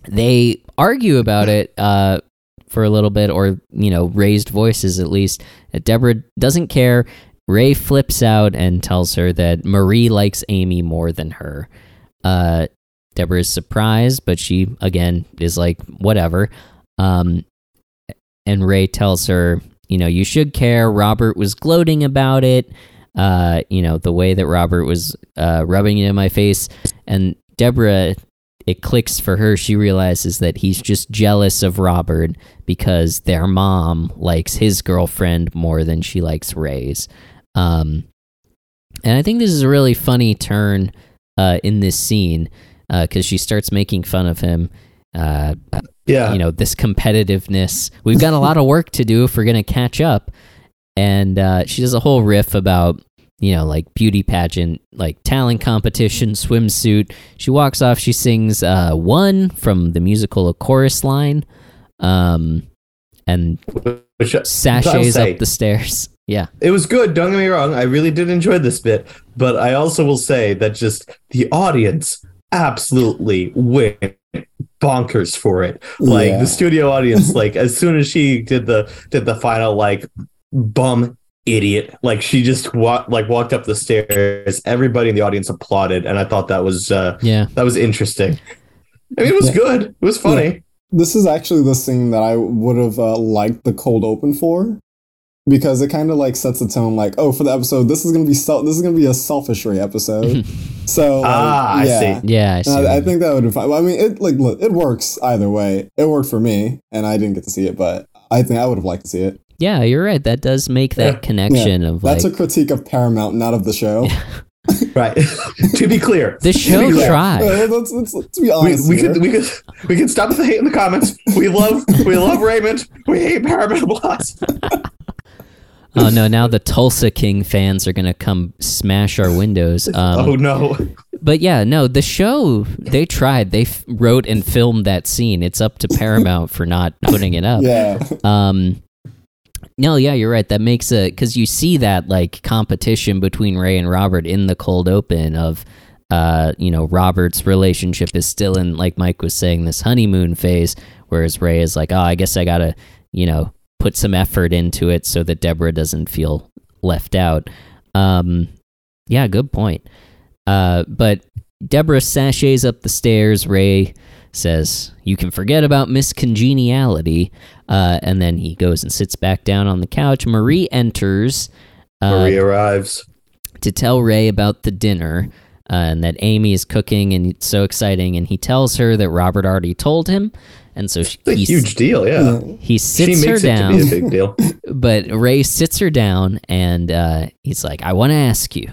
they argue about it uh, for a little bit, or, you know, raised voices at least. Deborah doesn't care. Ray flips out and tells her that Marie likes Amy more than her. Uh, Deborah is surprised, but she, again, is like, whatever. Um, and Ray tells her, you know, you should care. Robert was gloating about it. Uh, you know, the way that Robert was uh, rubbing it in my face. And Deborah, it clicks for her. She realizes that he's just jealous of Robert because their mom likes his girlfriend more than she likes Ray's. Um, and I think this is a really funny turn uh, in this scene because uh, she starts making fun of him. Uh, yeah. You know, this competitiveness. We've got a lot of work to do if we're going to catch up. And uh, she does a whole riff about, you know, like beauty pageant, like talent competition, swimsuit. She walks off. She sings uh, One from the musical A Chorus Line um, and Which, sashays say, up the stairs. Yeah. It was good. Don't get me wrong. I really did enjoy this bit. But I also will say that just the audience absolutely went bonkers for it. Like yeah. The studio audience, like as soon as she did the did the final like bum idiot, like she just wa- like walked up the stairs, everybody in the audience applauded, and I thought that was uh yeah that was interesting. I mean, it was yeah. good. It was funny. Yeah. This is actually the scene that I would have uh, liked the cold open for, because it kind of like sets the tone, like, oh, for the episode, this is gonna be self, this is gonna be a selfishry episode. So ah, like, yeah. I see. Yeah, I see. I, I think that would have. Well, I mean, it like look, it works either way. It worked for me, and I didn't get to see it, but I think I would have liked to see it. Yeah, you're right. That does make that yeah. connection yeah. of like, that's a critique of Paramount, not of the show. Right. To be clear, the show clear. tried. Uh, let's, let's, let's be honest. We, we could, we could, we could stop the hate in the comments. We love, we love Raymond. We hate Paramount Plus. Oh no! Now the Tulsa King fans are gonna come smash our windows. Um, oh no! But yeah, no. The show, they tried. They f- wrote and filmed that scene. It's up to Paramount for not putting it up. Yeah. Um. No, yeah, you're right. That makes a because you see that like competition between Ray and Robert in the cold open of, uh, you know, Robert's relationship is still in, like Mike was saying, this honeymoon phase, whereas Ray is like, oh, I guess I gotta, you know, put some effort into it so that Deborah doesn't feel left out. Um, yeah, good point. Uh, but Deborah sashays up the stairs. Ray says, you can forget about Miss Congeniality. Uh, and then he goes and sits back down on the couch. Marie enters. Uh, Marie arrives. To tell Ray about the dinner uh, and that Amy is cooking and it's so exciting. And he tells her that Robert already told him. And so she, a huge deal, yeah. He sits she makes her down. It to be a big deal. But Ray sits her down, and uh, he's like, "I want to ask you,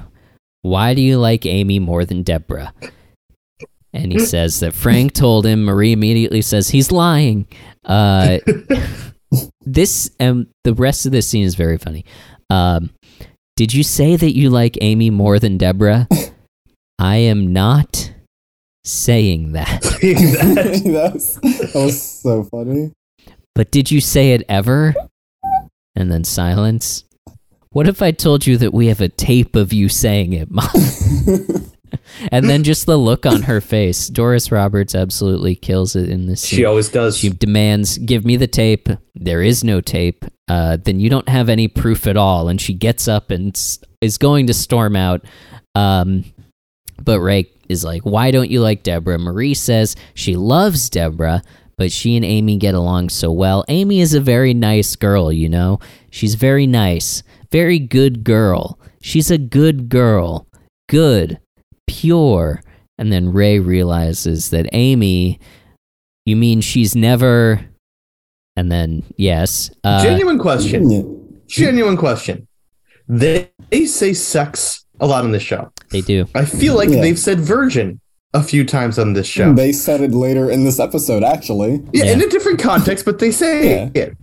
why do you like Amy more than Deborah?" And he says that Frank told him. Marie immediately says he's lying. Uh, this and the rest of this scene is very funny. Um, Did you say that you like Amy more than Deborah? I am not. Saying that. that, was, that was so funny. But did you say it ever? And then silence. What if I told you that we have a tape of you saying it, Mom? And then just the look on her face. Doris Roberts absolutely kills it in this scene. She always does. She demands, give me the tape. There is no tape. Uh, then you don't have any proof at all. And she gets up and is going to storm out. Um, but Ray is like, why don't you like Deborah? Marie says she loves Deborah, but she and Amy get along so well. Amy is a very nice girl, you know? She's very nice. Very good girl. She's a good girl. Good. Pure. And then Ray realizes that Amy, you mean she's never... And then, yes. Uh, Genuine question. Genuine question. They, they say sex a lot on this show. They do. I feel like yeah. they've said virgin a few times on this show. They said it later in this episode, actually. Yeah, yeah. In a different context, but they say yeah. it.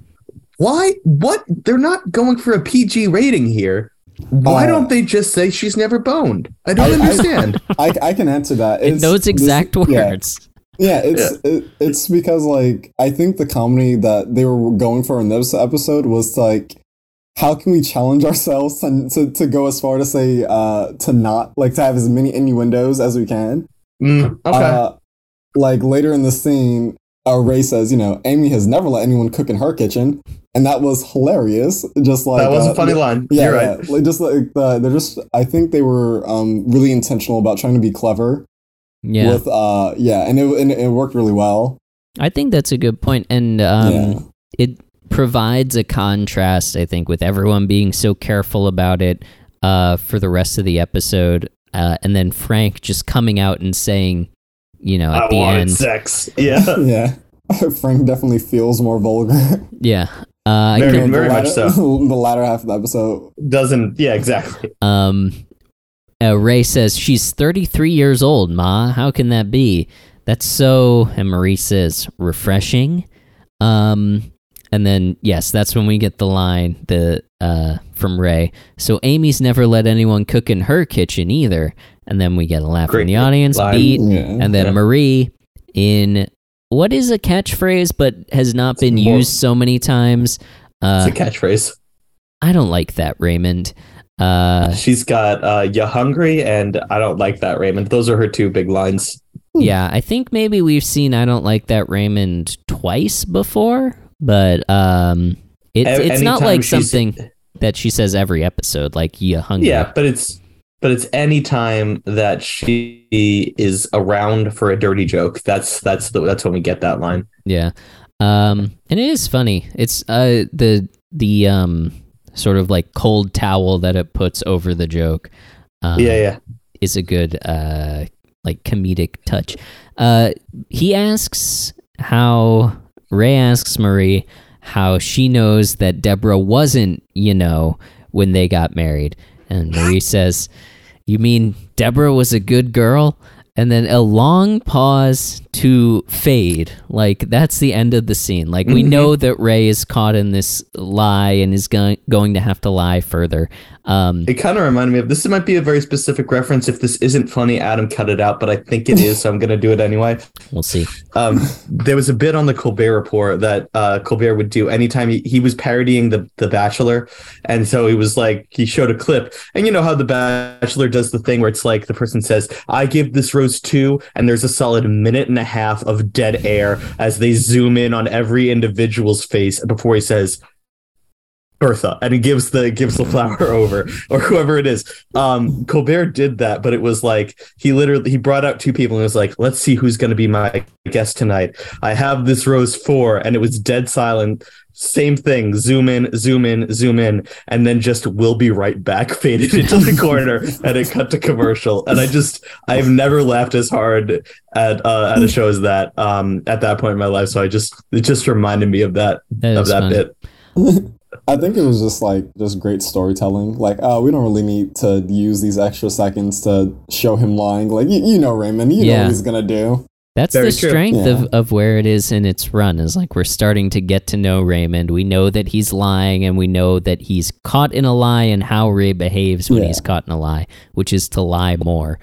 Why? What? They're not going for a P G rating here. Why uh, don't they just say she's never boned? I don't I, understand. I, I, I can answer that. It's, in those exact this, words. Yeah, yeah it's yeah. It, it's because, like, I think the comedy that they were going for in this episode was, like, how can we challenge ourselves to, to, to go as far to say, uh, to not, like, to have as many innuendos as we can? Mm, okay. Uh, like, later in the scene, uh, Ray says, you know, Amy has never let anyone cook in her kitchen. And that was hilarious. Just like That was uh, a funny yeah, line. Yeah, You're yeah. right. Like, just like, uh, they're just, I think they were um, really intentional about trying to be clever. Yeah. With, uh, yeah, and it, and it worked really well. I think that's a good point. And um, yeah. it provides a contrast, I think, with everyone being so careful about it uh, for the rest of the episode. Uh, and then Frank just coming out and saying, you know, at I the wanted end. sex. Yeah. yeah. Frank definitely feels more vulgar. Yeah. Uh, very I very latter, much so. The latter half of the episode. Doesn't. Yeah, exactly. Um, uh, Ray says, she's thirty-three years old, Ma. How can that be? That's so, and Marie says, refreshing. Um, and then, yes, that's when we get the line the uh, from Ray. So Amy's never let anyone cook in her kitchen either. And then we get a laugh Great. from the audience, line. beat. Yeah. And then yeah. Marie, in what is a catchphrase but has not it's been more, used so many times. Uh, it's a catchphrase. I don't like that, Raymond. Uh, She's got, uh, ya hungry and I don't like that, Raymond. Those are her two big lines. Yeah, I think maybe we've seen I Don't Like That Raymond twice before, but um, it, it's anytime not like something that she says every episode, like, you hungry. Yeah, but it's but it's any time that she is around for a dirty joke. That's that's the, that's when we get that line. Yeah, um, and it is funny. It's uh, the, the um, sort of like cold towel that it puts over the joke. Um, yeah, yeah. Is a good uh like comedic touch. Uh, he asks how, Ray asks Marie how she knows that Deborah wasn't, you know, when they got married. And Marie says, you mean Deborah was a good girl? And then a long pause to fade. Like, that's the end of the scene. Like, we know that Ray is caught in this lie and is go- going to have to lie further. Um, it kind of reminded me of, this might be a very specific reference. If this isn't funny, Adam, cut it out. But I think it is, so I'm going to do it anyway. We'll see. Um, there was a bit on the Colbert Report that uh, Colbert would do anytime he, he was parodying the, the Bachelor. And so he was like, he showed a clip. And you know how the Bachelor does the thing where it's like the person says, I give this road two, and there's a solid minute and a half of dead air as they zoom in on every individual's face before he says Bertha, and he gives the gives the flower over, or whoever it is. Um, Colbert did that, but it was like he literally he brought out two people and was like, let's see who's going to be my guest tonight. I have this rose four, and it was dead silent. Same thing, zoom in, zoom in, zoom in, and then just we'll be right back faded into the corner, and it cut to commercial. And I just, I've never laughed as hard at uh, at a show as that um, at that point in my life. So I just, it just reminded me of that, that of that funny. bit. I think it was just like, just great storytelling. Like, oh, we don't really need to use these extra seconds to show him lying. Like, you, you know, Raymond, you yeah. know what he's going to do. That's Very the strength yeah. of, of where it is in its run, is like we're starting to get to know Raymond. We know that he's lying, and we know that he's caught in a lie and how Ray behaves when yeah. he's caught in a lie, which is to lie more.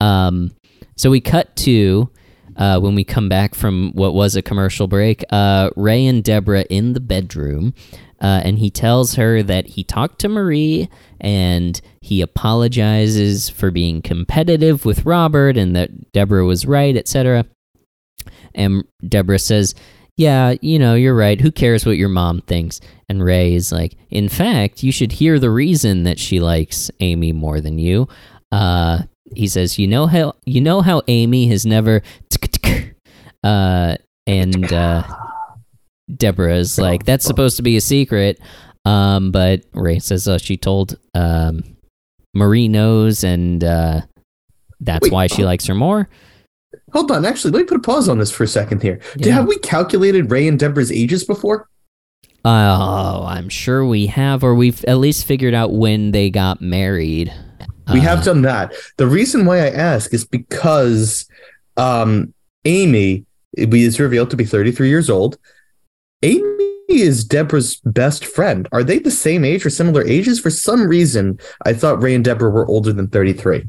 Um, so we cut to, uh, when we come back from what was a commercial break, uh, Ray and Deborah in the bedroom, uh, and he tells her that he talked to Marie and he apologizes for being competitive with Robert and that Deborah was right, et cetera. And Deborah says, yeah, you know, you're right. Who cares what your mom thinks? And Ray is like, in fact, you should hear the reason that she likes Amy more than you. Uh, he says, you know how you know how Amy has never... Uh, and uh, Deborah is like, that's supposed to be a secret. Um, but Ray says, oh, she told um, Marie knows, and uh, that's Wait. why she likes her more. Hold on, actually, let me put a pause on this for a second here. Yeah. Did, have we calculated Ray and Deborah's ages before? Oh, I'm sure we have, or we've at least figured out when they got married. We uh, have done that. The reason why I ask is because um, Amy is revealed to be thirty-three years old. Amy is Deborah's best friend. Are they the same age or similar ages? For some reason, I thought Ray and Deborah were older than thirty-three,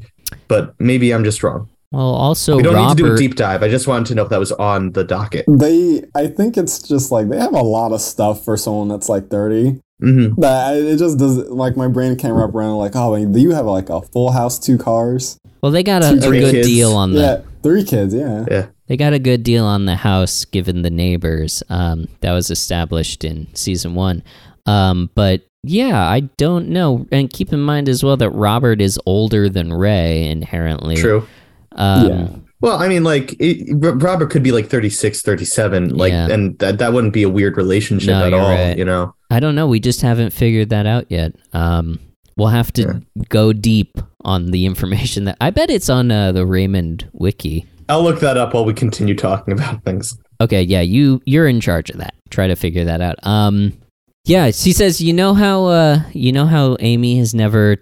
but maybe I'm just wrong. Well, also, we don't Robert, need to do a deep dive. I just wanted to know if that was on the docket. They, I think it's just like they have a lot of stuff for someone that's like thirty. Mm-hmm. That it just does, like, my brain can't wrap around, like, oh, do you have like a full house, two cars? Well, they got a, a good kids. deal on that. Yeah, three kids. Yeah, yeah. They got a good deal on the house given the neighbors. Um, that was established in season one. Um, but yeah, I don't know. And keep in mind as well that Robert is older than Ray inherently. True. Um, yeah. Well, I mean, like, it, Robert could be like thirty-six, thirty-seven, like, yeah. and that, that wouldn't be a weird relationship no, at all, right. you know? I don't know. We just haven't figured that out yet. Um, we'll have to yeah. go deep on the information that I bet it's on uh, the Raymond Wiki. I'll look that up while we continue talking about things. Okay. Yeah. You, you're in charge of that. Try to figure that out. Um, yeah. She says, you know how, uh, you know how Amy has never,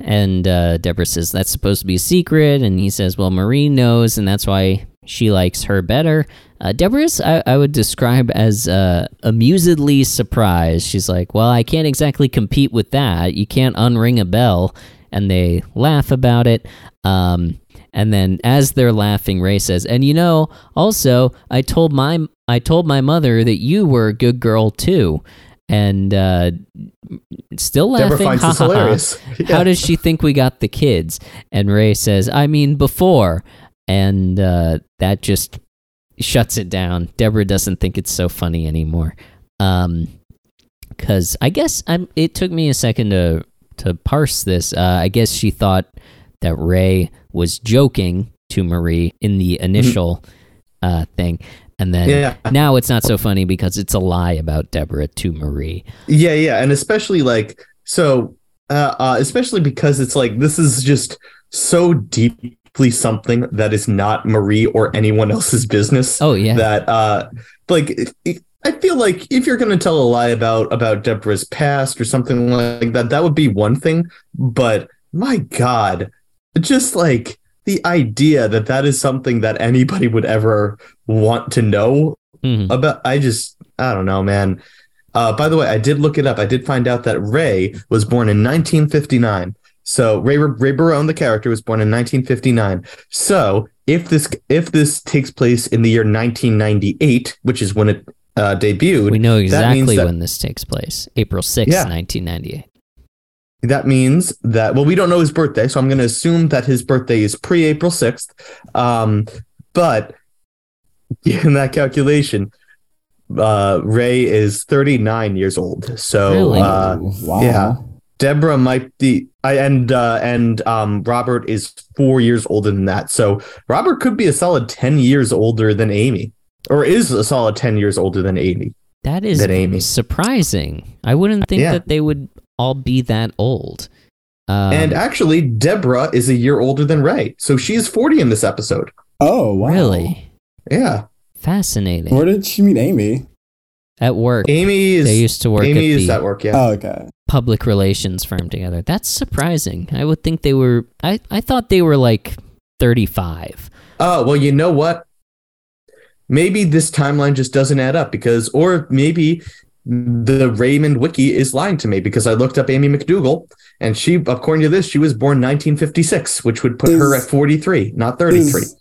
and uh, Deborah says, that's supposed to be a secret. And he says, well, Marie knows, and that's why she likes her better. Uh, Deborah's, I, I would describe as uh, amusedly surprised. She's like, well, I can't exactly compete with that. You can't unring a bell. And they laugh about it. Um, and then as they're laughing, Ray says, and you know, also, I told my I told my mother that you were a good girl, too. And uh, still laughing. Deborah finds this hilarious. Yeah. How does she think we got the kids? And Ray says, I mean, before. And uh, that just shuts it down. Deborah doesn't think it's so funny anymore. Um, because I guess I'm, it took me a second to, to parse this. Uh, I guess she thought that Ray was joking to Marie in the initial mm-hmm. uh, thing. And then yeah. now it's not so funny because it's a lie about Deborah to Marie. Yeah, yeah. And especially like, so, uh, uh, especially because it's like, this is just so deeply something that is not Marie or anyone else's business. Oh, yeah. That, uh, like, it, it, I feel like if you're going to tell a lie about, about Deborah's past or something like that, that would be one thing. But my God, just like, the idea that that is something that anybody would ever want to know mm-hmm. about. I just, I don't know, man. Uh, by the way, I did look it up. I did find out that Ray was born in nineteen fifty-nine. So Ray, Ray Barone, the character, was born in nineteen fifty-nine. So if this, if this takes place in the year nineteen ninety-eight, which is when it uh, debuted. We know exactly that that, when this takes place. April sixth, yeah. nineteen ninety-eight. That means that, well, we don't know his birthday, so I'm going to assume that his birthday is pre-April sixth. Um, but in that calculation, uh, Ray is thirty-nine years old. So, really? uh, wow. yeah, Deborah might be, I, and uh, and um, Robert is four years older than that. So Robert could be a solid ten years older than Amy, or is a solid ten years older than Amy. That is than Amy. Surprising. I wouldn't think yeah. that they would all be that old. Um, and actually, Deborah is a year older than Ray. So she is forty in this episode. Oh, wow. Really? Yeah. Fascinating. Where did she meet Amy? At work. Amy is... They used to work Amy at is the at work, yeah. Oh, okay. Public relations firm together. That's surprising. I would think they were... I, I thought they were like thirty-five. Oh, well, you know what? Maybe this timeline just doesn't add up because... Or maybe... The Raymond Wiki is lying to me because I looked up Amy McDougal and she, according to this, she was born nineteen fifty-six, which would put is, her at forty-three, not thirty-three. Is,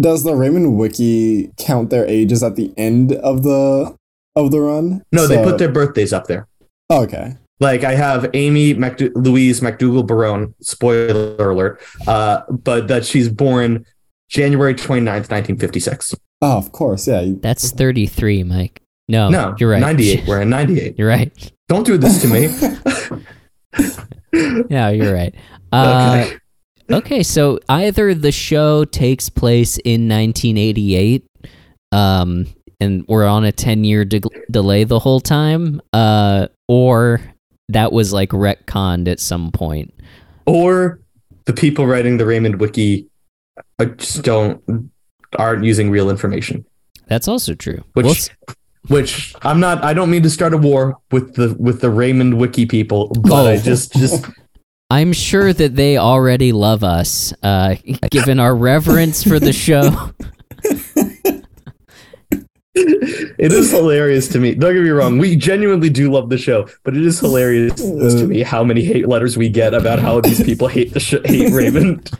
does the Raymond Wiki count their ages at the end of the of the run? No, so, they put their birthdays up there. Okay. Like I have Amy McDou- Louise McDougal Barone, spoiler alert, uh, but that she's born January twenty-ninth, nineteen fifty-six. Oh, of course. Yeah. That's thirty-three, Mike. No, no, you're right. ninety-eight. We're in ninety-eight. You're right. Don't do this to me. No, you're right. Uh, okay. Okay, so either the show takes place in nineteen eighty-eight, um, and we're on a ten-year de- delay the whole time, uh, or that was like retconned at some point. Or the people writing the Raymond Wiki just don't aren't using real information. That's also true. Which. We'll- Which I'm not. I don't mean to start a war with the with the Raymond Wiki people, but I just just. I'm sure that they already love us, uh, given our reverence for the show. It is hilarious to me. Don't get me wrong. We genuinely do love the show, but it is hilarious to me how many hate letters we get about how these people hate the sh- hate Raymond.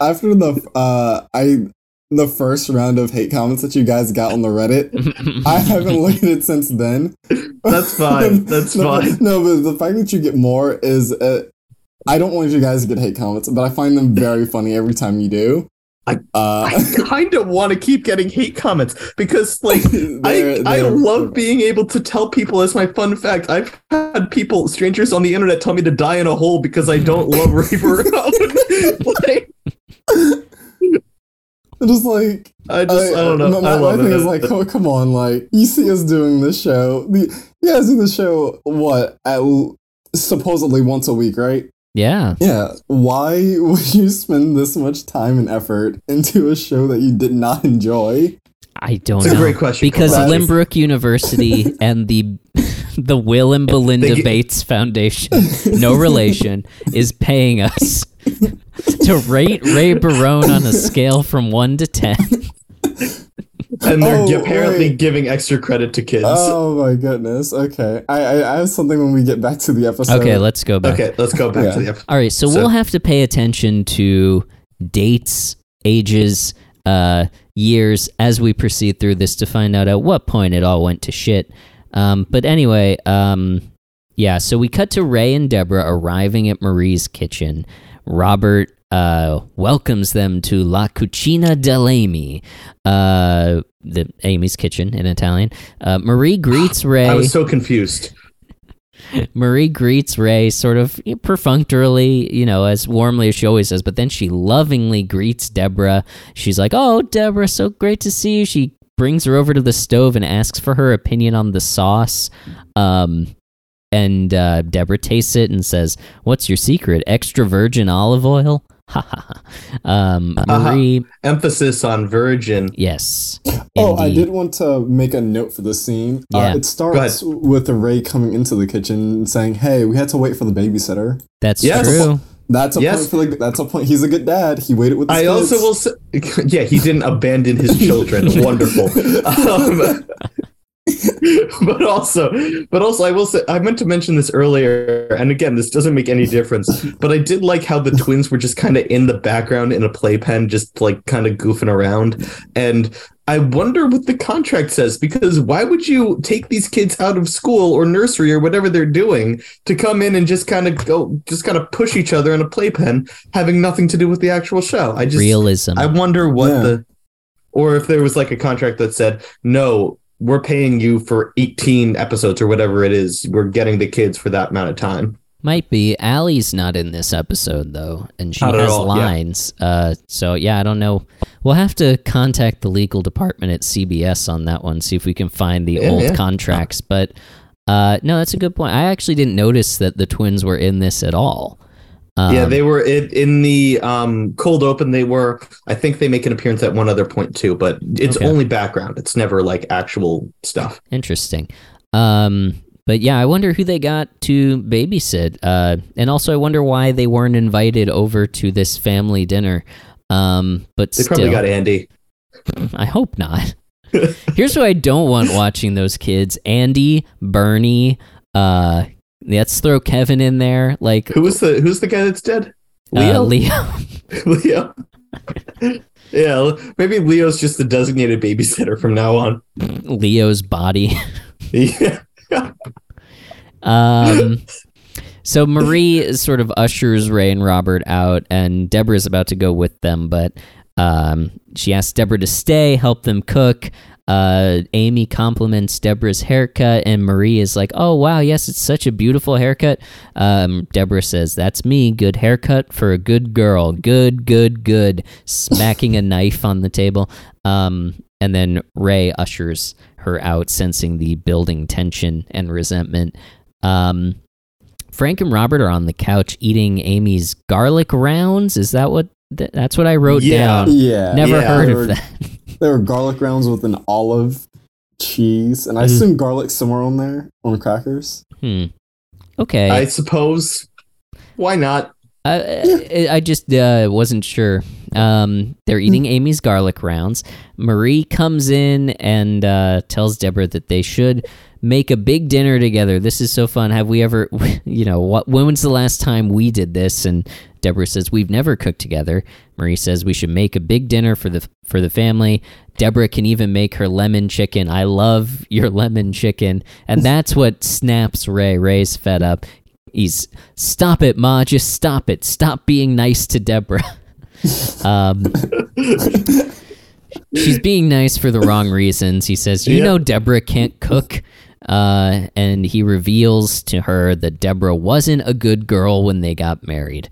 After the uh, I the first round of hate comments that you guys got on the Reddit. I haven't looked at it since then. That's fine. That's no, fine. No, but the fact that you get more is... Uh, I don't want you guys to get hate comments, but I find them very funny every time you do. I, uh, I kind of want to keep getting hate comments because, like, I, I love being able to tell people as my fun fact. I've had people, strangers on the internet, tell me to die in a hole because I don't love Marie Barone. Like, just like I just I, I don't know. My, my I love thing it. is like, oh come on, like you see us doing this show. The, you guys do the show what at supposedly once a week, right? Yeah. Yeah. Why would you spend this much time and effort into a show that you did not enjoy? I don't it's know. It's a great question. Because that Lynbrook is... University and the the Will and Belinda they... Bates Foundation, no relation, is paying us to rate Ray Barone on a scale from one to ten. And they're oh, apparently wait. giving extra credit to kids. Oh my goodness. Okay. I, I, I have something when we get back to the episode. Okay, let's go back. Okay, let's go back yeah. to the episode. All right, so, so we'll have to pay attention to dates, ages, uh, years as we proceed through this to find out at what point it all went to shit. Um, but anyway, um, yeah, so we cut to Ray and Deborah arriving at Marie's kitchen. Robert Uh, welcomes them to La Cucina dell'Amy, uh, the Amy's kitchen in Italian. Uh, Marie greets Ray. I was so confused. Marie greets Ray sort of perfunctorily, you know, as warmly as she always does, but then she lovingly greets Deborah. She's like, oh, Deborah, so great to see you. She brings her over to the stove and asks for her opinion on the sauce. Um... And uh, Deborah tastes it and says, what's your secret? Extra virgin olive oil? Ha ha ha. Marie. Uh-huh. Emphasis on virgin. Yes. Oh, indeed. I did want to make a note for this scene. Yeah. Uh, it starts with Ray coming into the kitchen and saying, hey, we had to wait for the babysitter. That's yes. true. That's a yes. point for the, that's a point. He's a good dad. He waited with his I kids. also will say, yeah, he didn't abandon his children. Wonderful. Um, but also, but also, I will say, I meant to mention this earlier, and again, this doesn't make any difference, but I did like how the twins were just kind of in the background in a playpen, just like kind of goofing around. And I wonder what the contract says, because why would you take these kids out of school or nursery or whatever they're doing to come in and just kind of go, just kind of push each other in a playpen, having nothing to do with the actual show? I just realism. I wonder what yeah. the, or if there was like a contract that said no. We're paying you for eighteen episodes or whatever it is. We're getting the kids for that amount of time. Might be. Allie's not in this episode, though, and she not has lines. Yeah. Uh, so, yeah, I don't know. We'll have to contact the legal department at C B S on that one, see if we can find the yeah, old yeah. contracts. But, uh, no, that's a good point. I actually didn't notice that the twins were in this at all. Um, yeah, they were in, in the um, cold open. They were, I think they make an appearance at one other point too, but it's okay. only background. It's never like actual stuff. Interesting. Um, but yeah, I wonder who they got to babysit. Uh, and also I wonder why they weren't invited over to this family dinner. Um, but They still, probably got Andy. I hope not. Here's what I don't want watching those kids. Andy, Bernie, uh, let's throw Kevin in there. Like, who's the who's the guy that's dead? Leo. Uh, Leo. Leo. Yeah, maybe Leo's just the designated babysitter from now on. Leo's body. Yeah. um. So Marie sort of ushers Ray and Robert out, and Deborah's about to go with them, but um, she asks Deborah to stay, help them cook. Uh, Amy compliments Deborah's haircut, and Marie is like, oh, wow, yes, it's such a beautiful haircut. Um, Deborah says, that's me, good haircut for a good girl. Good, good, good. Smacking a knife on the table. Um, and then Ray ushers her out, sensing the building tension and resentment. Um, Frank and Robert are on the couch eating Amy's garlic rounds. Is that what? Th- that's what I wrote yeah, down. Yeah, Never yeah, heard of that. There were garlic rounds with an olive, cheese, and I mm-hmm. assume garlic somewhere on there, on crackers. Hmm. Okay. I suppose. Why not? I, yeah. I, I just uh, wasn't sure. Um, they're eating Amy's garlic rounds. Marie comes in and uh, tells Deborah that they should make a big dinner together. This is so fun. Have we ever, you know, what, when was the last time we did this? And Deborah says, we've never cooked together. Marie says we should make a big dinner for the for the family. Deborah can even make her lemon chicken. I love your lemon chicken. And that's what snaps Ray. Ray's fed up. He's, stop it, Ma, just stop it. Stop being nice to Deborah. Um, she's being nice for the wrong reasons. He says, you yep. know Deborah can't cook. Uh, and he reveals to her that Deborah wasn't a good girl when they got married.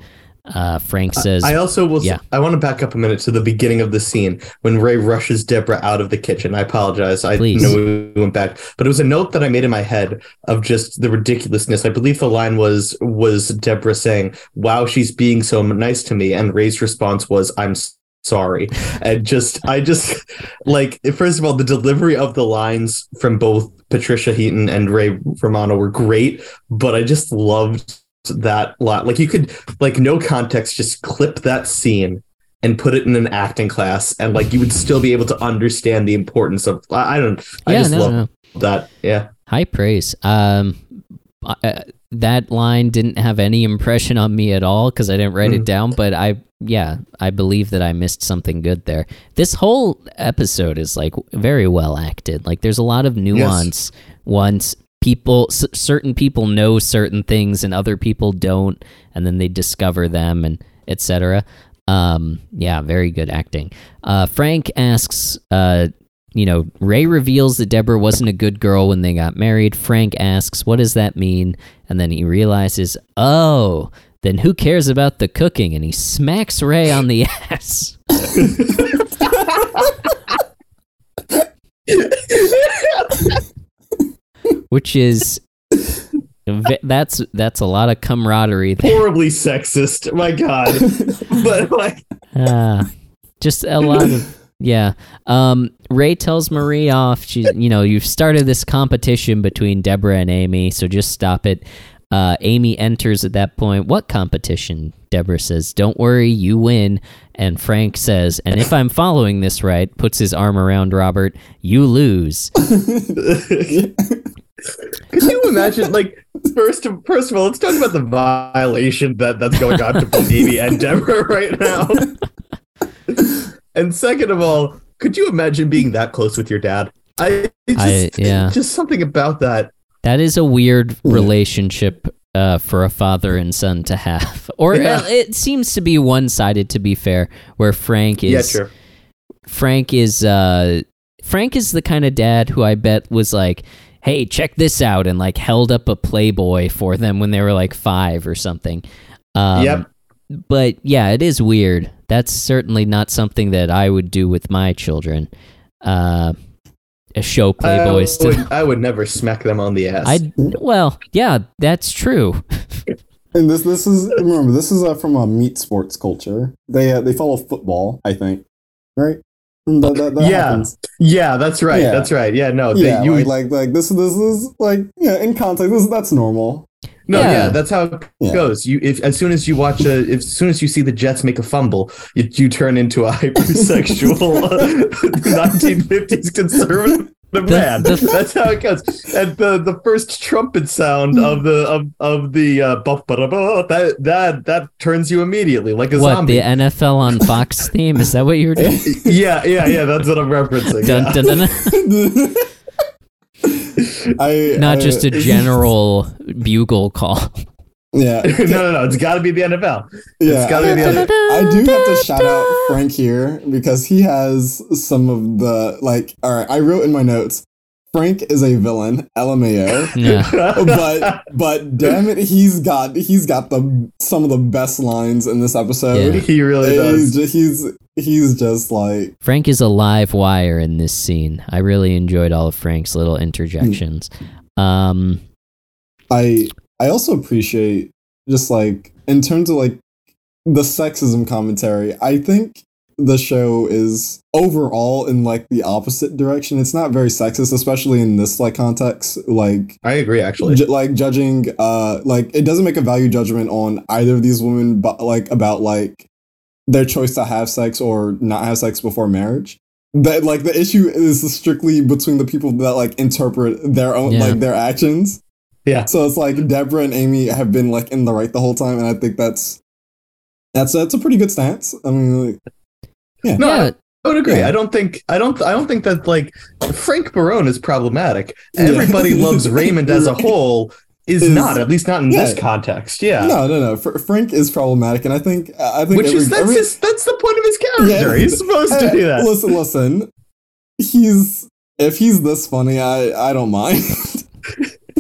Uh, Frank says... I, I also will... Yeah. I want to back up a minute to the beginning of the scene when Ray rushes Deborah out of the kitchen. I apologize. I Please. know we went back. But it was a note that I made in my head of just the ridiculousness. I believe the line was, was Deborah saying, wow, she's being so nice to me. And Ray's response was, I'm sorry. And just... I just... Like, first of all, the delivery of the lines from both Patricia Heaton and Ray Romano were great. But I just loved... that lot. Like, you could, like, no context, just clip that scene and put it in an acting class, and like you would still be able to understand the importance of I, I don't I yeah, just no, love no. that yeah high praise. Um uh, that line didn't have any impression on me at all because I didn't write mm-hmm. it down, but I yeah I believe that I missed something good there. This whole episode is like very well acted. Like, there's a lot of nuance. Yes. Once people, c- certain people know certain things and other people don't, and then they discover them, and et cetera. Um, yeah, very good acting. Uh, Frank asks, uh, you know, Ray reveals that Deborah wasn't a good girl when they got married. Frank asks, what does that mean? And then he realizes, oh, then who cares about the cooking? And he smacks Ray on the ass. Which is, that's that's a lot of camaraderie there. Horribly sexist, my God. But like, uh, just a lot of yeah. Um, Ray tells Marie off. She, you know, you've started this competition between Deborah and Amy, so just stop it. Uh, Amy enters at that point. What competition? Deborah says, don't worry, you win. And Frank says, and if I'm following this right, puts his arm around Robert, you lose. Could you imagine, like, first of, first of all, let's talk about the violation that, that's going on to Amy and Deborah right now. And second of all, could you imagine being that close with your dad? I, just, I yeah. Just something about that. That is a weird relationship uh, for a father and son to have. Or yeah. uh, it seems to be one-sided, to be fair, where Frank is... Yeah, sure. Frank is, uh, Frank is the kind of dad who I bet was like, hey, check this out, and like held up a Playboy for them when they were like five or something. Um, yep. But yeah, it is weird. That's certainly not something that I would do with my children. Uh A show Playboys. I would, to I would never smack them on the ass. I well, yeah, that's true. And this this is remember this is uh, from a meat sports culture. They uh, they follow football, I think, right? That, that, that yeah, happens. yeah, that's right, yeah. that's right. Yeah, no, yeah, they, you, like, like like this this is like yeah in context. This that's normal. No, yeah. yeah, that's how it yeah. goes. You if as soon as you watch a, if, as soon as you see the Jets make a fumble, you, you turn into a hypersexual nineteen fifties conservative man. That's how it goes. And the, the first trumpet sound of the of of the uh, that that that turns you immediately like a what, zombie. What the N F L on Fox theme? Is that what you were doing? Yeah, yeah, yeah. That's what I'm referencing. Dun, yeah. dun, dun, dun. I, Not I, just a general bugle call. Yeah. no, no, no. It's got to be the N F L. Yeah, it's got to be the N F L. I do have to shout out Frank here because he has some of the, like, all right, I wrote in my notes, Frank is a villain, L M A O. Yeah. but but damn it, he's got he's got the some of the best lines in this episode. Yeah. He really and does. He's just, he's he's just like Frank is a live wire in this scene. I really enjoyed all of Frank's little interjections. Um, I I also appreciate just like in terms of like the sexism commentary. I think the show is overall in like the opposite direction. It's not very sexist, especially in this like context. Like I agree, actually. Ju- like judging, uh, like it doesn't make a value judgment on either of these women, but like about like their choice to have sex or not have sex before marriage. That like the issue is strictly between the people that like interpret their own yeah. like their actions. Yeah. So it's like Deborah and Amy have been like in the right the whole time, and I think that's that's that's a pretty good stance. I mean, like, yeah. No, yeah. I would agree. Yeah. I don't think I don't I don't think that like Frank Barone is problematic. Everybody yeah. Loves Raymond as a whole is, is not, at least not in yeah. this context. Yeah. No, no, no. Fr- Frank is problematic, and I think I think which every, is that's every, his, that's the point of his character. Yeah, he's supposed I, to do that. Listen, listen. He's if he's this funny, I I don't mind.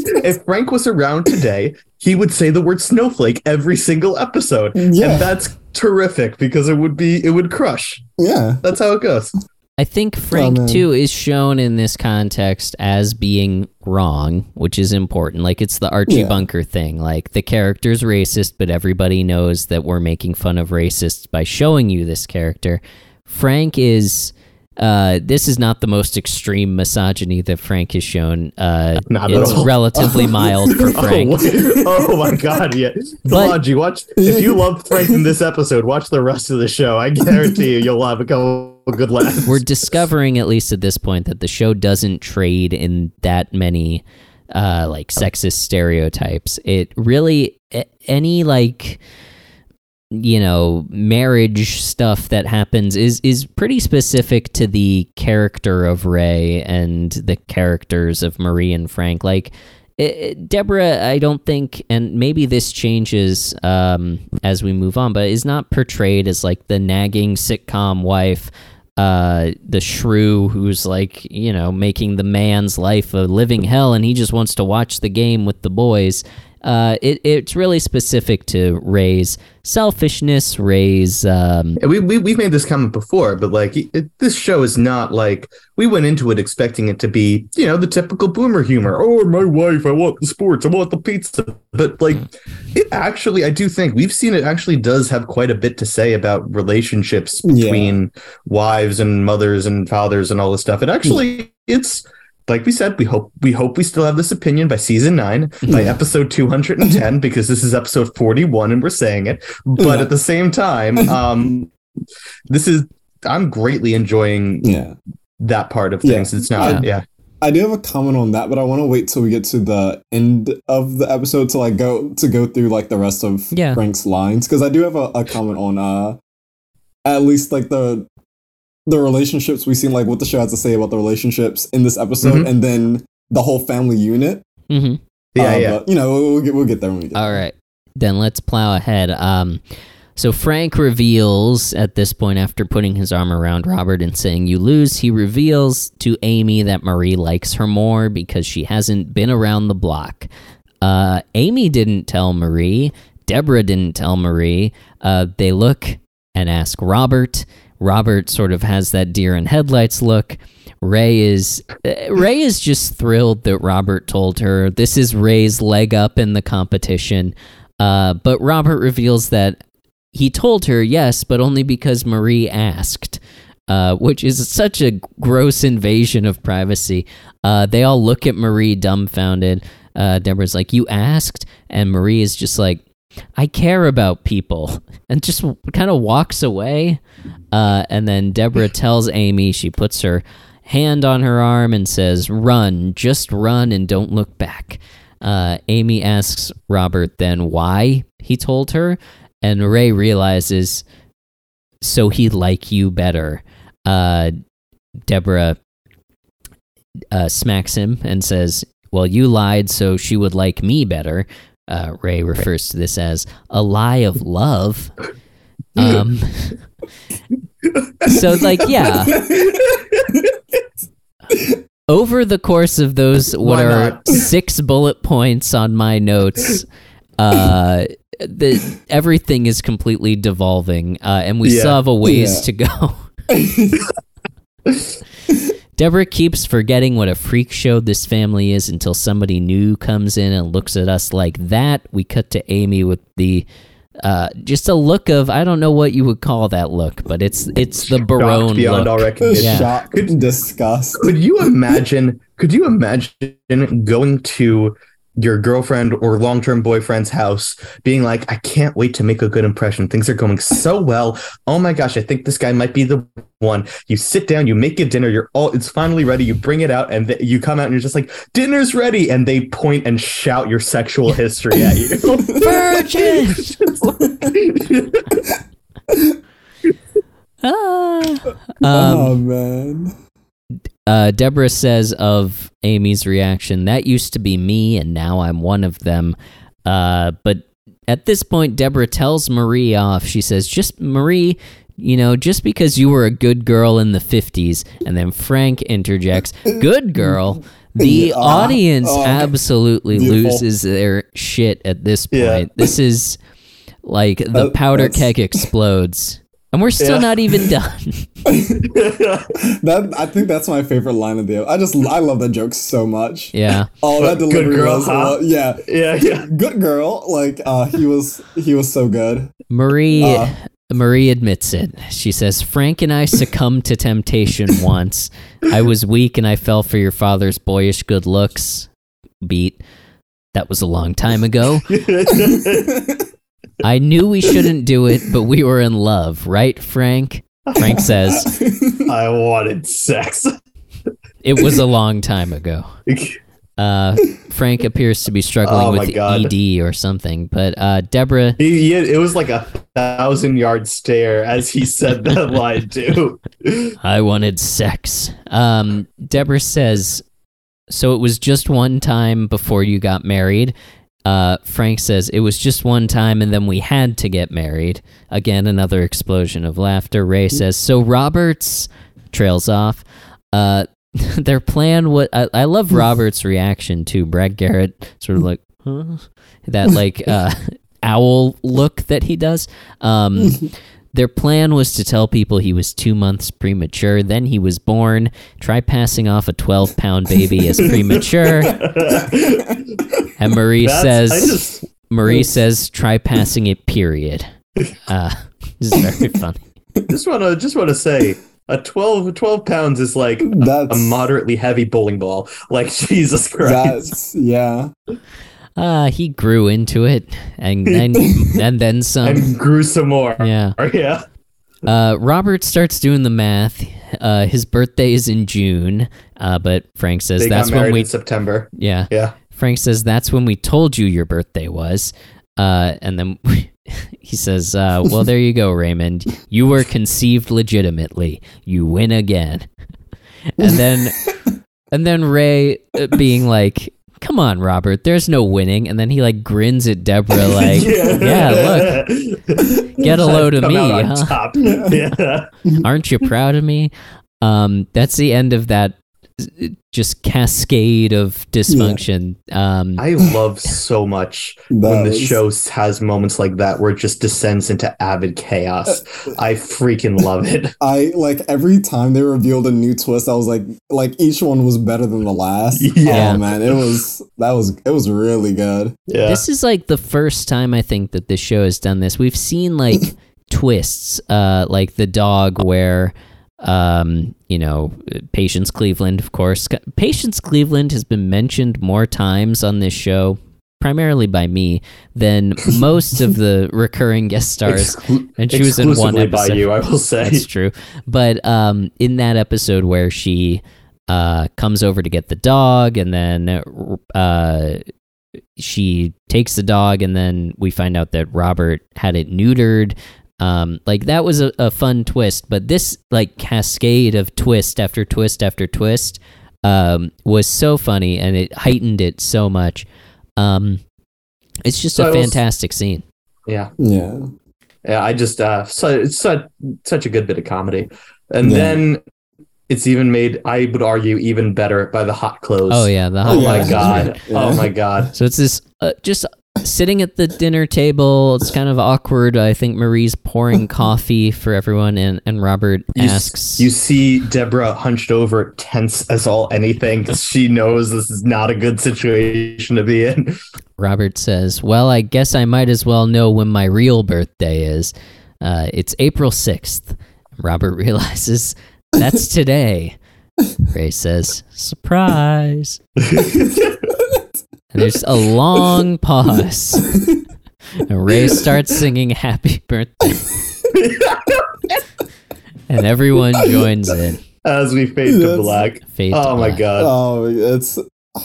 If Frank was around today, he would say the word snowflake every single episode. Yeah. And that's terrific because it would be it would crush. Yeah. That's how it goes. I think Frank oh, too is shown in this context as being wrong, which is important. Like it's the Archie yeah. Bunker thing. Like the character's racist, but everybody knows that we're making fun of racists by showing you this character. Frank is Uh, this is not the most extreme misogyny that Frank has shown. Uh, not it's at all. Relatively mild for Frank. Oh, oh my God! Yeah, Khalonji, watch. If you love Frank in this episode, watch the rest of the show. I guarantee you, you'll have a couple good laughs. We're discovering, at least at this point, that the show doesn't trade in that many uh, like sexist stereotypes. It really any like. you know, marriage stuff that happens is is pretty specific to the character of Ray and the characters of Marie and Frank. Like, it, Deborah, I don't think, and maybe this changes um, as we move on, but is not portrayed as, like, the nagging sitcom wife, uh, the shrew who's, like, you know, making the man's life a living hell and he just wants to watch the game with the boys. Uh, it it's really specific to Ray's selfishness, Ray's... Um... We, we, we've made this comment before, but like it, this show is not like... We went into it expecting it to be, you know, the typical boomer humor. Oh, my wife, I want the sports, I want the pizza. But like, it actually, I do think we've seen it actually does have quite a bit to say about relationships between yeah. wives and mothers and fathers and all this stuff. And actually, it's... Like we said, we hope we hope we still have this opinion by season nine, by yeah. episode two hundred ten, because this is episode forty-one and we're saying it. But yeah. at the same time, um, this is I'm greatly enjoying yeah. that part of things. Yeah. It's not. I, yeah, I do have a comment on that, but I want to wait till we get to the end of the episode to like go to go through like the rest of yeah. Frank's lines, because I do have a, a comment on uh, at least like the. the relationships we've seen, like what the show has to say about the relationships in this episode, mm-hmm. and then the whole family unit. Mm-hmm. Yeah, um, yeah. But, you know, we'll get we'll get there when we get. All there. Right, then let's plow ahead. Um, so Frank reveals at this point, after putting his arm around Robert and saying "you lose," he reveals to Amy that Marie likes her more because she hasn't been around the block. Uh, Amy didn't tell Marie. Deborah didn't tell Marie. Uh, they look and ask Robert. Robert sort of has that deer in headlights look. Ray is Ray is just thrilled that Robert told her. This is Ray's leg up in the competition. Uh, but Robert reveals that he told her yes, but only because Marie asked, uh, which is such a gross invasion of privacy. Uh, they all look at Marie dumbfounded. Uh, Deborah's like, "You asked?" And Marie is just like, "I care about people," and just kind of walks away. Uh, and then Deborah tells Amy, she puts her hand on her arm and says, "Run, just run and don't look back." Uh, Amy asks Robert then why he told her, and Ray realizes, so he'd like you better. Uh, Deborah uh, smacks him and says, "Well, you lied, so she would like me better." Uh, Ray refers to this as a lie of love. Um, so, like, yeah. Over the course of those, what are six bullet points on my notes, uh, the, everything is completely devolving, uh, and we yeah. still have a ways yeah. to go. Deborah keeps forgetting what a freak show this family is until somebody new comes in and looks at us like that. We cut to Amy with the uh, just a look of, I don't know what you would call that look, but it's it's the Barone Shocked beyond look. all recognition. Yeah. Shock and disgust. Could you imagine? Could you imagine going to your girlfriend or long-term boyfriend's house being like, I can't wait to make a good impression. Things are going so well. Oh my gosh, I think this guy might be the one. You sit down, you make your dinner, you're all, it's finally ready. You bring it out and th- you come out and you're just like, dinner's ready. And they point and shout your sexual history at you. Virgin! ah. um, oh man. Uh, Deborah says of Amy's reaction, that used to be me and now I'm one of them. Uh, but at this point, Deborah tells Marie off. She says, just Marie, you know, just because you were a good girl in the fifties. And then Frank interjects, good girl. The uh, audience uh, absolutely beautiful. loses their shit at this point. Yeah. This is like the uh, powder keg explodes. And we're still yeah. not even done. that I think that's my favorite line of the episode. I just I love that joke so much. Yeah. Oh, that delivery good girl, was huh? yeah. Yeah, yeah. Good girl. Like uh, he was he was so good. Marie uh, Marie admits it. She says, Frank and I succumbed to temptation once. I was weak and I fell for your father's boyish good looks. Beat. That was a long time ago. I knew we shouldn't do it, but we were in love, right, Frank? Frank says, I wanted sex. It was a long time ago. Uh, Frank appears to be struggling oh with God. E D or something, but uh, Deborah... He, it was like a thousand-yard stare as he said that line, too. I wanted sex. Um, Deborah says, so it was just one time before you got married. Uh, Frank says, it was just one time and then we had to get married. Again, another explosion of laughter. Ray says, so Roberts trails off. Uh, their plan was, I, I love Robert's reaction to Brad Garrett, sort of like, huh? That like uh, owl look that he does. Um, their plan was to tell people he was two months premature, then he was born. Try passing off a twelve-pound baby as premature. And Marie That's, says, just, Marie says, try passing it, period. Uh, this is very funny. Just want to just want to say, a twelve, twelve pounds is like a, a moderately heavy bowling ball. Like, Jesus Christ. That's, yeah. Uh, he grew into it, and then, and then some. And grew some more. Yeah. Yeah. Uh, Robert starts doing the math. Uh, his birthday is in June, uh, but Frank says they that's got married when we in September. Yeah. Yeah. Frank says, that's when we told you your birthday was. Uh, and then we, he says, uh, well, there you go, Raymond. You were conceived legitimately. You win again. And then and then Ray being like, come on, Robert, there's no winning. And then he like grins at Deborah like, yeah, yeah look, get a load of me. Huh? Top. Yeah. Aren't you proud of me? Um, that's the end of that. Just cascade of dysfunction. Yeah. Um, I love so much when the show has moments like that where it just descends into avid chaos. I freaking love it. I like every time they revealed a new twist. I was like, like each one was better than the last. Yeah, oh, man, it was that was it was really good. Yeah, this is like the first time I think that this show has done this. We've seen like twists, uh, like the dog where. Um, you know, Patience Cleveland, of course. Patience Cleveland has been mentioned more times on this show, primarily by me, than most of the recurring guest stars. Exclu- and she was in one episode. By you, I will say. That's true. But um, in that episode where she uh comes over to get the dog, and then uh she takes the dog, and then we find out that Robert had it neutered. Um, like that was a, a fun twist, but this like cascade of twist after twist after twist um, was so funny, and it heightened it so much. Um, it's just so a fantastic was, scene. Yeah, yeah, yeah. I just uh, so it's such such a good bit of comedy, and yeah. then it's even made. I would argue even better by the hot clothes. Oh yeah, the hot oh clothes. My god, yeah. oh my god. So it's this uh, just. Sitting at the dinner table, it's kind of awkward. I think Marie's pouring coffee for everyone, and, and Robert asks... You, you see Deborah hunched over, tense as all anything, because she knows this is not a good situation to be in. Robert says, well, I guess I might as well know when my real birthday is. Uh, it's April sixth. Robert realizes that's today. Ray says, surprise. And there's a long pause. And Ray starts singing happy birthday. And everyone joins in. As we fade that's, to black. Fade oh to my black. God. Oh, it's...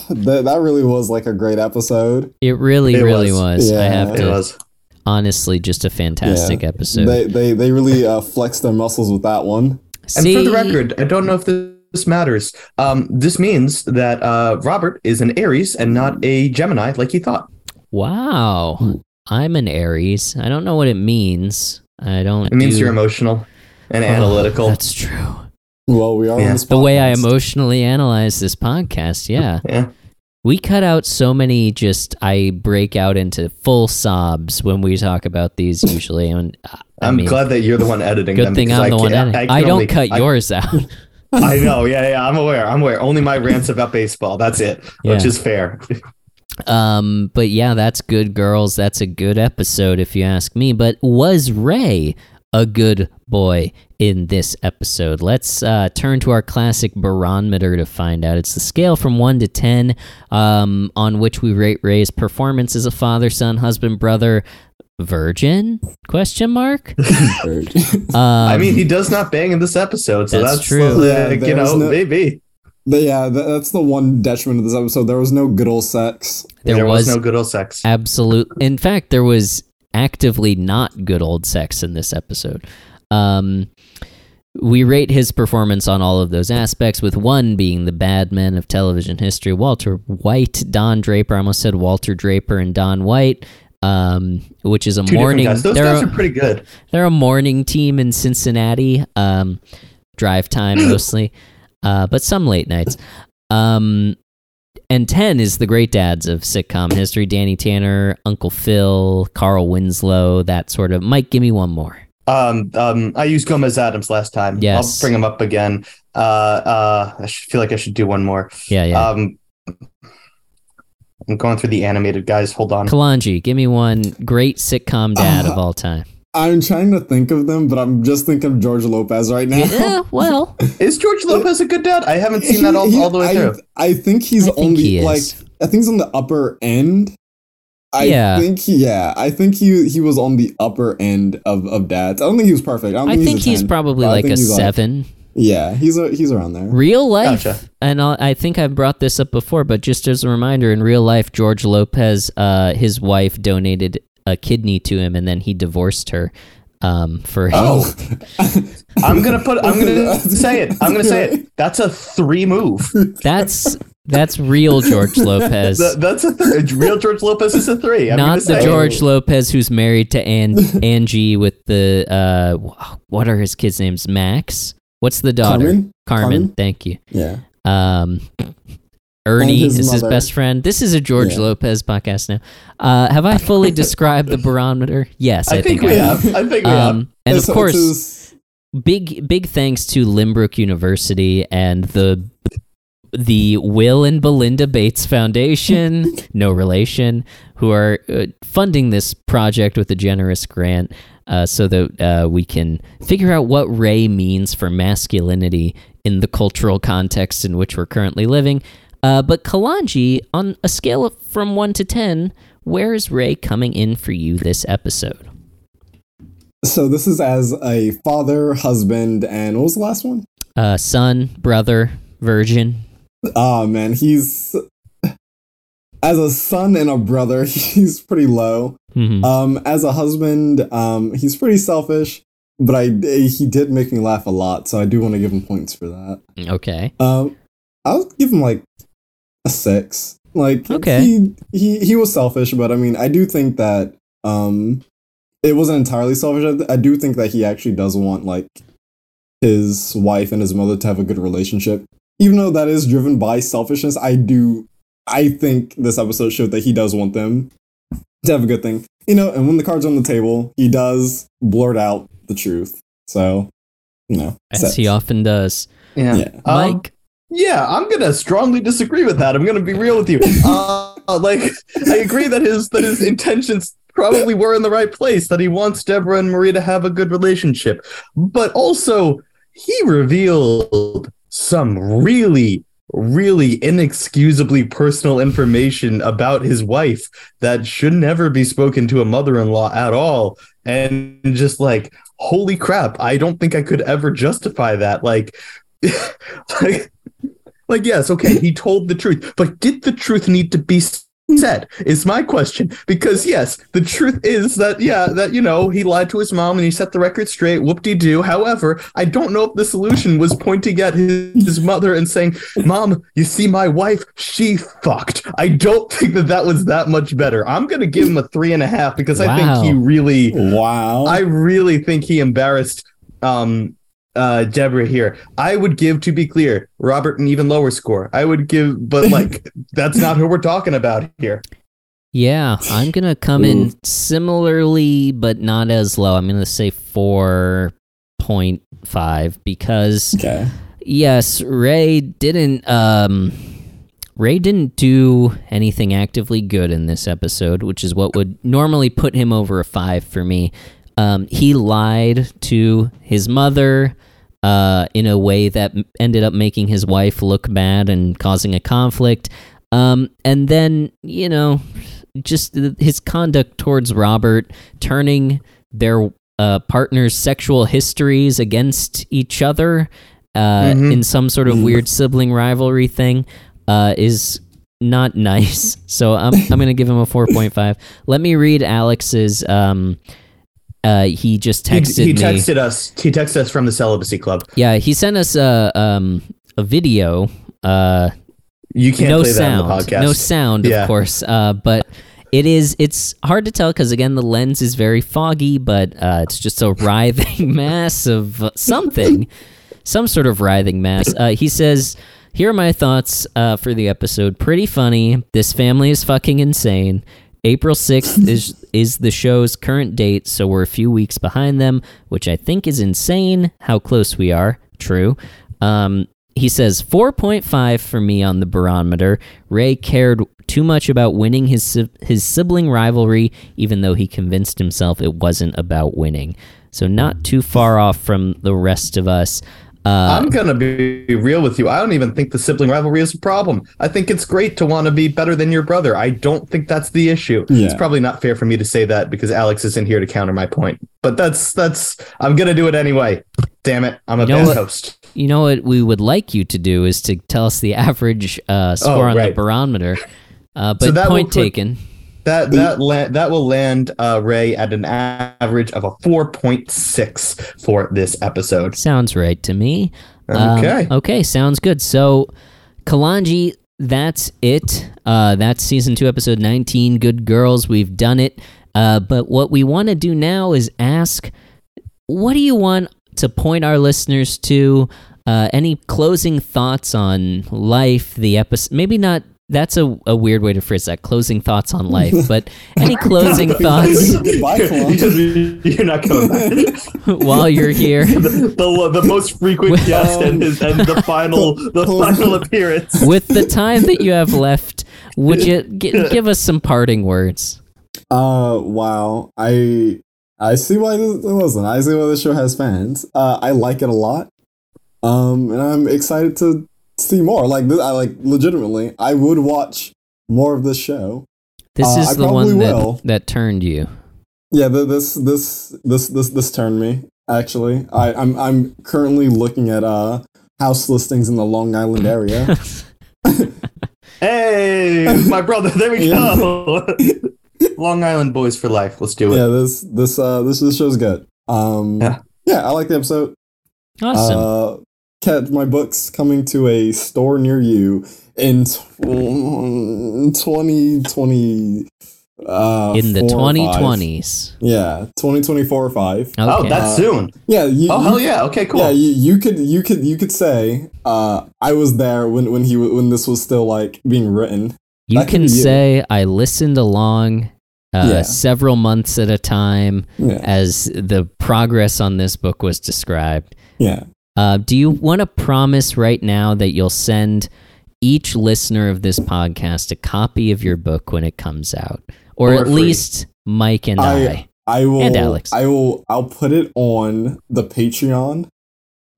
That, that really was like a great episode. It really, it really was. was. Yeah. I have to. It was. Honestly, just a fantastic yeah. episode. They they, they really uh, flexed their muscles with that one. See? And for the record, I don't know if this matters. Um, this means that uh, Robert is an Aries and not a Gemini like he thought. Wow. I'm an Aries. I don't know what it means. I don't. It means do... you're emotional and oh, analytical. That's true. Well, we are yeah. on this podcast. The way I emotionally analyze this podcast, yeah. yeah. We cut out so many just, I break out into full sobs when we talk about these usually. And, I I'm mean, glad that you're the one editing good them. Good thing I'm I the one editing. I, I, I don't only, cut I, yours out. I know, yeah, yeah, I'm aware, I'm aware. Only my rants about baseball, that's it, yeah. which is fair. um, But yeah, that's good, girls. That's a good episode, if you ask me. But was Ray a good boy in this episode? Let's uh, turn to our classic barometer to find out. It's the scale from one to ten um, on which we rate Ray's performance as a father, son, husband, brother, virgin? Question mark? um, I mean, he does not bang in this episode, so that's, that's true. Yeah, like, you know, no, maybe. Yeah, that's the one detriment of this episode. There was no good old sex. There, there was, was no good old sex. Absolutely. In fact, there was actively not good old sex in this episode. Um, we rate his performance on all of those aspects, with one being the bad men of television history, Walter White, Don Draper. I almost said Walter Draper and Don White, um, which is a Two morning. Guys. Those guys are pretty good. They're a morning team in Cincinnati, um, drive time mostly, uh, but some late nights. Um, And ten is the great dads of sitcom history, Danny Tanner, Uncle Phil, Carl Winslow, that sort of. Mike, give me one more. Um, um, I used Gomez Adams last time. Yes. I'll bring him up again. Uh, uh, I feel like I should do one more. Yeah, yeah. Um, I'm going through the animated guys. Hold on. Khalonji, give me one great sitcom dad uh, of all time. I'm trying to think of them, but I'm just thinking of George Lopez right now. Yeah, well. Is George Lopez a good dad? I haven't seen that all, he, all the way I, through. I think he's I think only, he like, I think he's on the upper end. I yeah. think, yeah, I think he he was on the upper end of, of dads. I don't think he was perfect. I, don't I think, think he's, he's ten, probably like a seven. Like, yeah, he's a, he's around there. Real life, gotcha. And I'll, I think I've brought this up before, but just as a reminder, in real life, George Lopez, uh, his wife donated a kidney to him, and then he divorced her um for oh i'm gonna put i'm gonna say it i'm gonna say it that's a three move. That's that's real George Lopez. Th- that's a th- real George Lopez is a three. I'm not the George it. Lopez who's married to An- Angie with the uh what are his kids' names? Max, what's the daughter? Carmen, Carmen, Carmen? Thank you. Yeah. um Ernie his is mother. His best friend. This is a George yeah. Lopez podcast now. Uh, have I fully described the barometer? Yes, I, I think, think we I have. have. I think we um, have. And it's, of course, is... big big thanks to Lynbrook University and the the Will and Belinda Bates Foundation, no relation, who are uh, funding this project with a generous grant, uh, so that uh, we can figure out what Ray means for masculinity in the cultural context in which we're currently living. Uh, but Khalonji, on a scale of from one to ten, where is Ray coming in for you this episode? So this is as a father, husband, and what was the last one? Uh, son, brother, virgin. Oh man, he's as a son and a brother, he's pretty low. Mm-hmm. Um, as a husband, um, he's pretty selfish. But I he did make me laugh a lot, so I do want to give him points for that. Okay. Um, I'll give him like a six. Like, okay. he, he he was selfish, but I mean, I do think that um, it wasn't entirely selfish. I do think that he actually does want like his wife and his mother to have a good relationship, even though that is driven by selfishness. I do, I think this episode showed that he does want them to have a good thing, you know. And when the card's on the table, he does blurt out the truth. So, you know, as six. He often does. Yeah, yeah. Mike. Um, Yeah, I'm going to strongly disagree with that. I'm going to be real with you. Uh, Uh, like, I agree that his that his intentions probably were in the right place, that he wants Deborah and Marie to have a good relationship. But also, he revealed some really, really inexcusably personal information about his wife that should never be spoken to a mother-in-law at all. And just like, holy crap, I don't think I could ever justify that. Like, like, like, yes, okay, he told the truth, but did the truth need to be said is my question, because yes, the truth is that, yeah, that, you know, he lied to his mom and he set the record straight, whoop-de-doo. However, I don't know if the solution was pointing at his, his mother and saying, Mom, you see my wife, she fucked. I don't think that that was that much better. I'm gonna give him a three and a half because wow. I think he really wow I really think he embarrassed um Uh, Deborah here. I would give, to be clear, Robert an even lower score. I would give, but like, that's not who we're talking about here. Yeah, I'm gonna come Ooh. in similarly, but not as low. I'm gonna say four point five because okay. yes, Ray didn't. Um, Ray didn't do anything actively good in this episode, which is what would normally put him over a five for me. Um, he lied to his mother uh, in a way that ended up making his wife look bad and causing a conflict. Um, and then, you know, just his conduct towards Robert, turning their uh, partner's sexual histories against each other uh, mm-hmm. in some sort of weird sibling rivalry thing uh, is not nice. So I'm, I'm going to give him a four point five. Let me read Alex's... Um, Uh, he just texted he, he texted me. us. He texted us from the Celibacy Club. Yeah, he sent us a um a video. Uh, you can't no play sound, that on the podcast. No sound, yeah. Of course. Uh, but it is. It's hard to tell because again, the lens is very foggy. But uh, it's just a writhing mass of something, some sort of writhing mass. Uh, he says, "Here are my thoughts uh, for the episode. Pretty funny. This family is fucking insane." April sixth is is the show's current date, so we're a few weeks behind them, which I think is insane how close we are. True. Um, he says, four point five for me on the barometer. Ray cared too much about winning his his sibling rivalry, even though he convinced himself it wasn't about winning. So not too far off from the rest of us. Uh, I'm going to be real with you. I don't even think the sibling rivalry is a problem. I think it's great to want to be better than your brother. I don't think that's the issue. Yeah. It's probably not fair for me to say that because Alex isn't here to counter my point. But that's, that's I'm going to do it anyway. Damn it. I'm a you know bad what, host. You know what we would like you to do is to tell us the average uh, score oh, on right. the barometer. Uh, but so point put, taken. That that la- that will land uh, Ray at an average of a four point six for this episode. Sounds right to me. Okay. Um, okay, sounds good. So, Khalonji, that's it. Uh, that's season two, episode nineteen, Good Girls. We've done it. Uh, but what we want to do now is ask, what do you want to point our listeners to? Uh, any closing thoughts on life, the episode? Maybe not. That's a, a weird way to phrase that. Closing thoughts on life, but any closing thoughts? Goodbye, Khalonji. You're not coming back. While you're here, the, the, the most frequent with, guest and, his, and the final the final appearance. With the time that you have left, would you g- give us some parting words? Uh, wow. I I see why this listen. I see why the show has fans. Uh, I like it a lot. Um, and I'm excited to. See more like this. I like legitimately. I would watch more of this show. This uh, is I the one that, that turned you. Yeah, the, this this this this this turned me. Actually, I, I'm I'm currently looking at uh house listings in the Long Island area. Hey, my brother, there we yeah. go. Long Island boys for life. Let's do it. Yeah, this this uh this this show's good. Um, yeah, yeah I like the episode. Awesome. Uh, Cat, my book's coming to a store near you in twenty twenty. Uh, in the twenty twenties. Yeah, twenty twenty-four or five. Okay. Oh, that's soon. Uh, yeah. You, oh, hell yeah. Okay, cool. Yeah, you, you could you could you could say uh, I was there when when he when this was still like being written. You that can say you. I listened along. Uh, yeah. Several months at a time yeah. as the progress on this book was described. Yeah. Uh, do you want to promise right now that you'll send each listener of this podcast a copy of your book when it comes out, or We're at free. least Mike and I. I. I will, and Alex. I will. I'll put it on the Patreon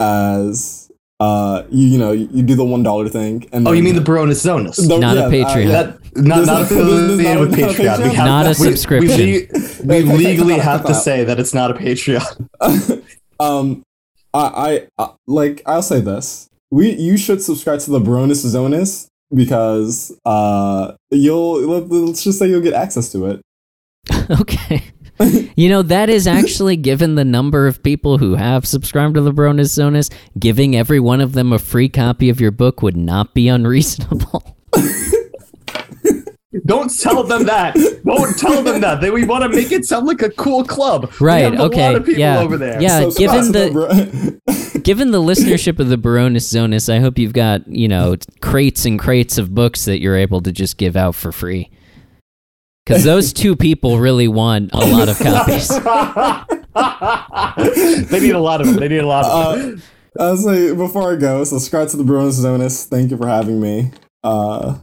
as uh, you, you know, you do the one dollar thing. And oh, you mean the BaroneZone? Not yeah, a Patreon. I, that, not not affiliated with Patreon. Not, we have not that, a subscription. We, we, we legally have to say that it's not a Patreon. um, I, I, I like. I'll say this. We you should subscribe to the BaroneZone because uh, you'll let's just say you'll get access to it. Okay. You know, that is actually, given the number of people who have subscribed to the BaroneZone, giving every one of them a free copy of your book would not be unreasonable. Don't tell them that. Don't tell them that. They, we want to make it sound like a cool club. Right, we have okay. a lot of people yeah. over there. Yeah, so given the... the Given the listenership of the BaroneZone, I hope you've got, you know, crates and crates of books that you're able to just give out for free. Because those two people really want a lot of copies. They need a lot of them. They need a lot of them. Uh, I was like, before I go, subscribe to the BaroneZone. Thank you for having me. Uh,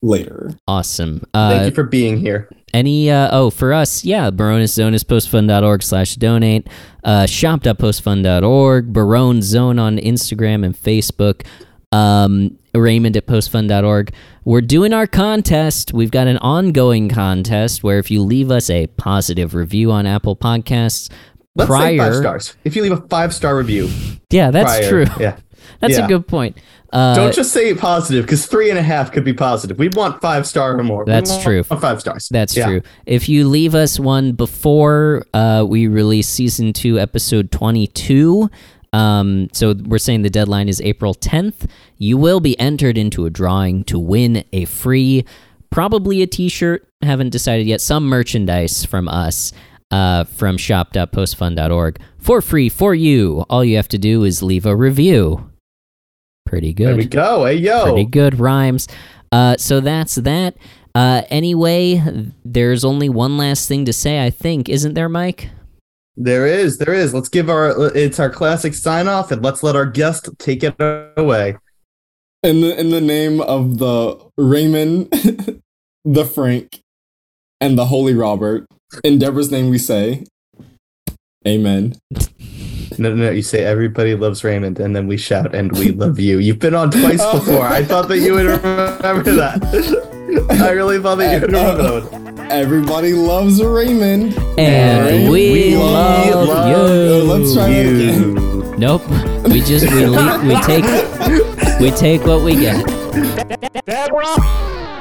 later. Awesome. Uh, Thank you for being here. Any, uh, oh, for us, yeah, BaroneZone is postfund.org slash donate, uh, shop dot postfund dot org, BaroneZone on Instagram and Facebook, um, Raymond at postfund dot org. We're doing our contest. We've got an ongoing contest where if you leave us a positive review on Apple Podcasts Let's prior... say five stars. If you leave a five-star review. Yeah, that's prior, true. Yeah. That's yeah. a good point. Uh, Don't just say positive, because three and a half could be positive. We want five star or more. That's true. Five stars. That's yeah. true. If you leave us one before uh, we release season two, episode twenty-two, um, so we're saying the deadline is April tenth, you will be entered into a drawing to win a free, probably a t-shirt, haven't decided yet, some merchandise from us. Uh, from shop dot postfund dot org for free for you. All you have to do is leave a review. Pretty good. There we go. Hey, yo. Pretty good rhymes. Uh, so that's that. Uh, anyway, there's only one last thing to say, I think. Isn't there, Mike? There is. There is. Let's give our, it's our classic sign-off, and let's let our guest take it away. In the, in the name of the Raymond, the Frank, and the Holy Robert, in Deborah's name we say, amen. No, no, you say everybody loves Raymond, and then we shout, and we love you. You've been on twice before. I thought that you would remember that. I really thought that you would remember that one. Everybody loves Raymond. And, and we, we love, love you. you. Let's try it again. Nope. We just, we, le- we, take, we take what we get. Deborah!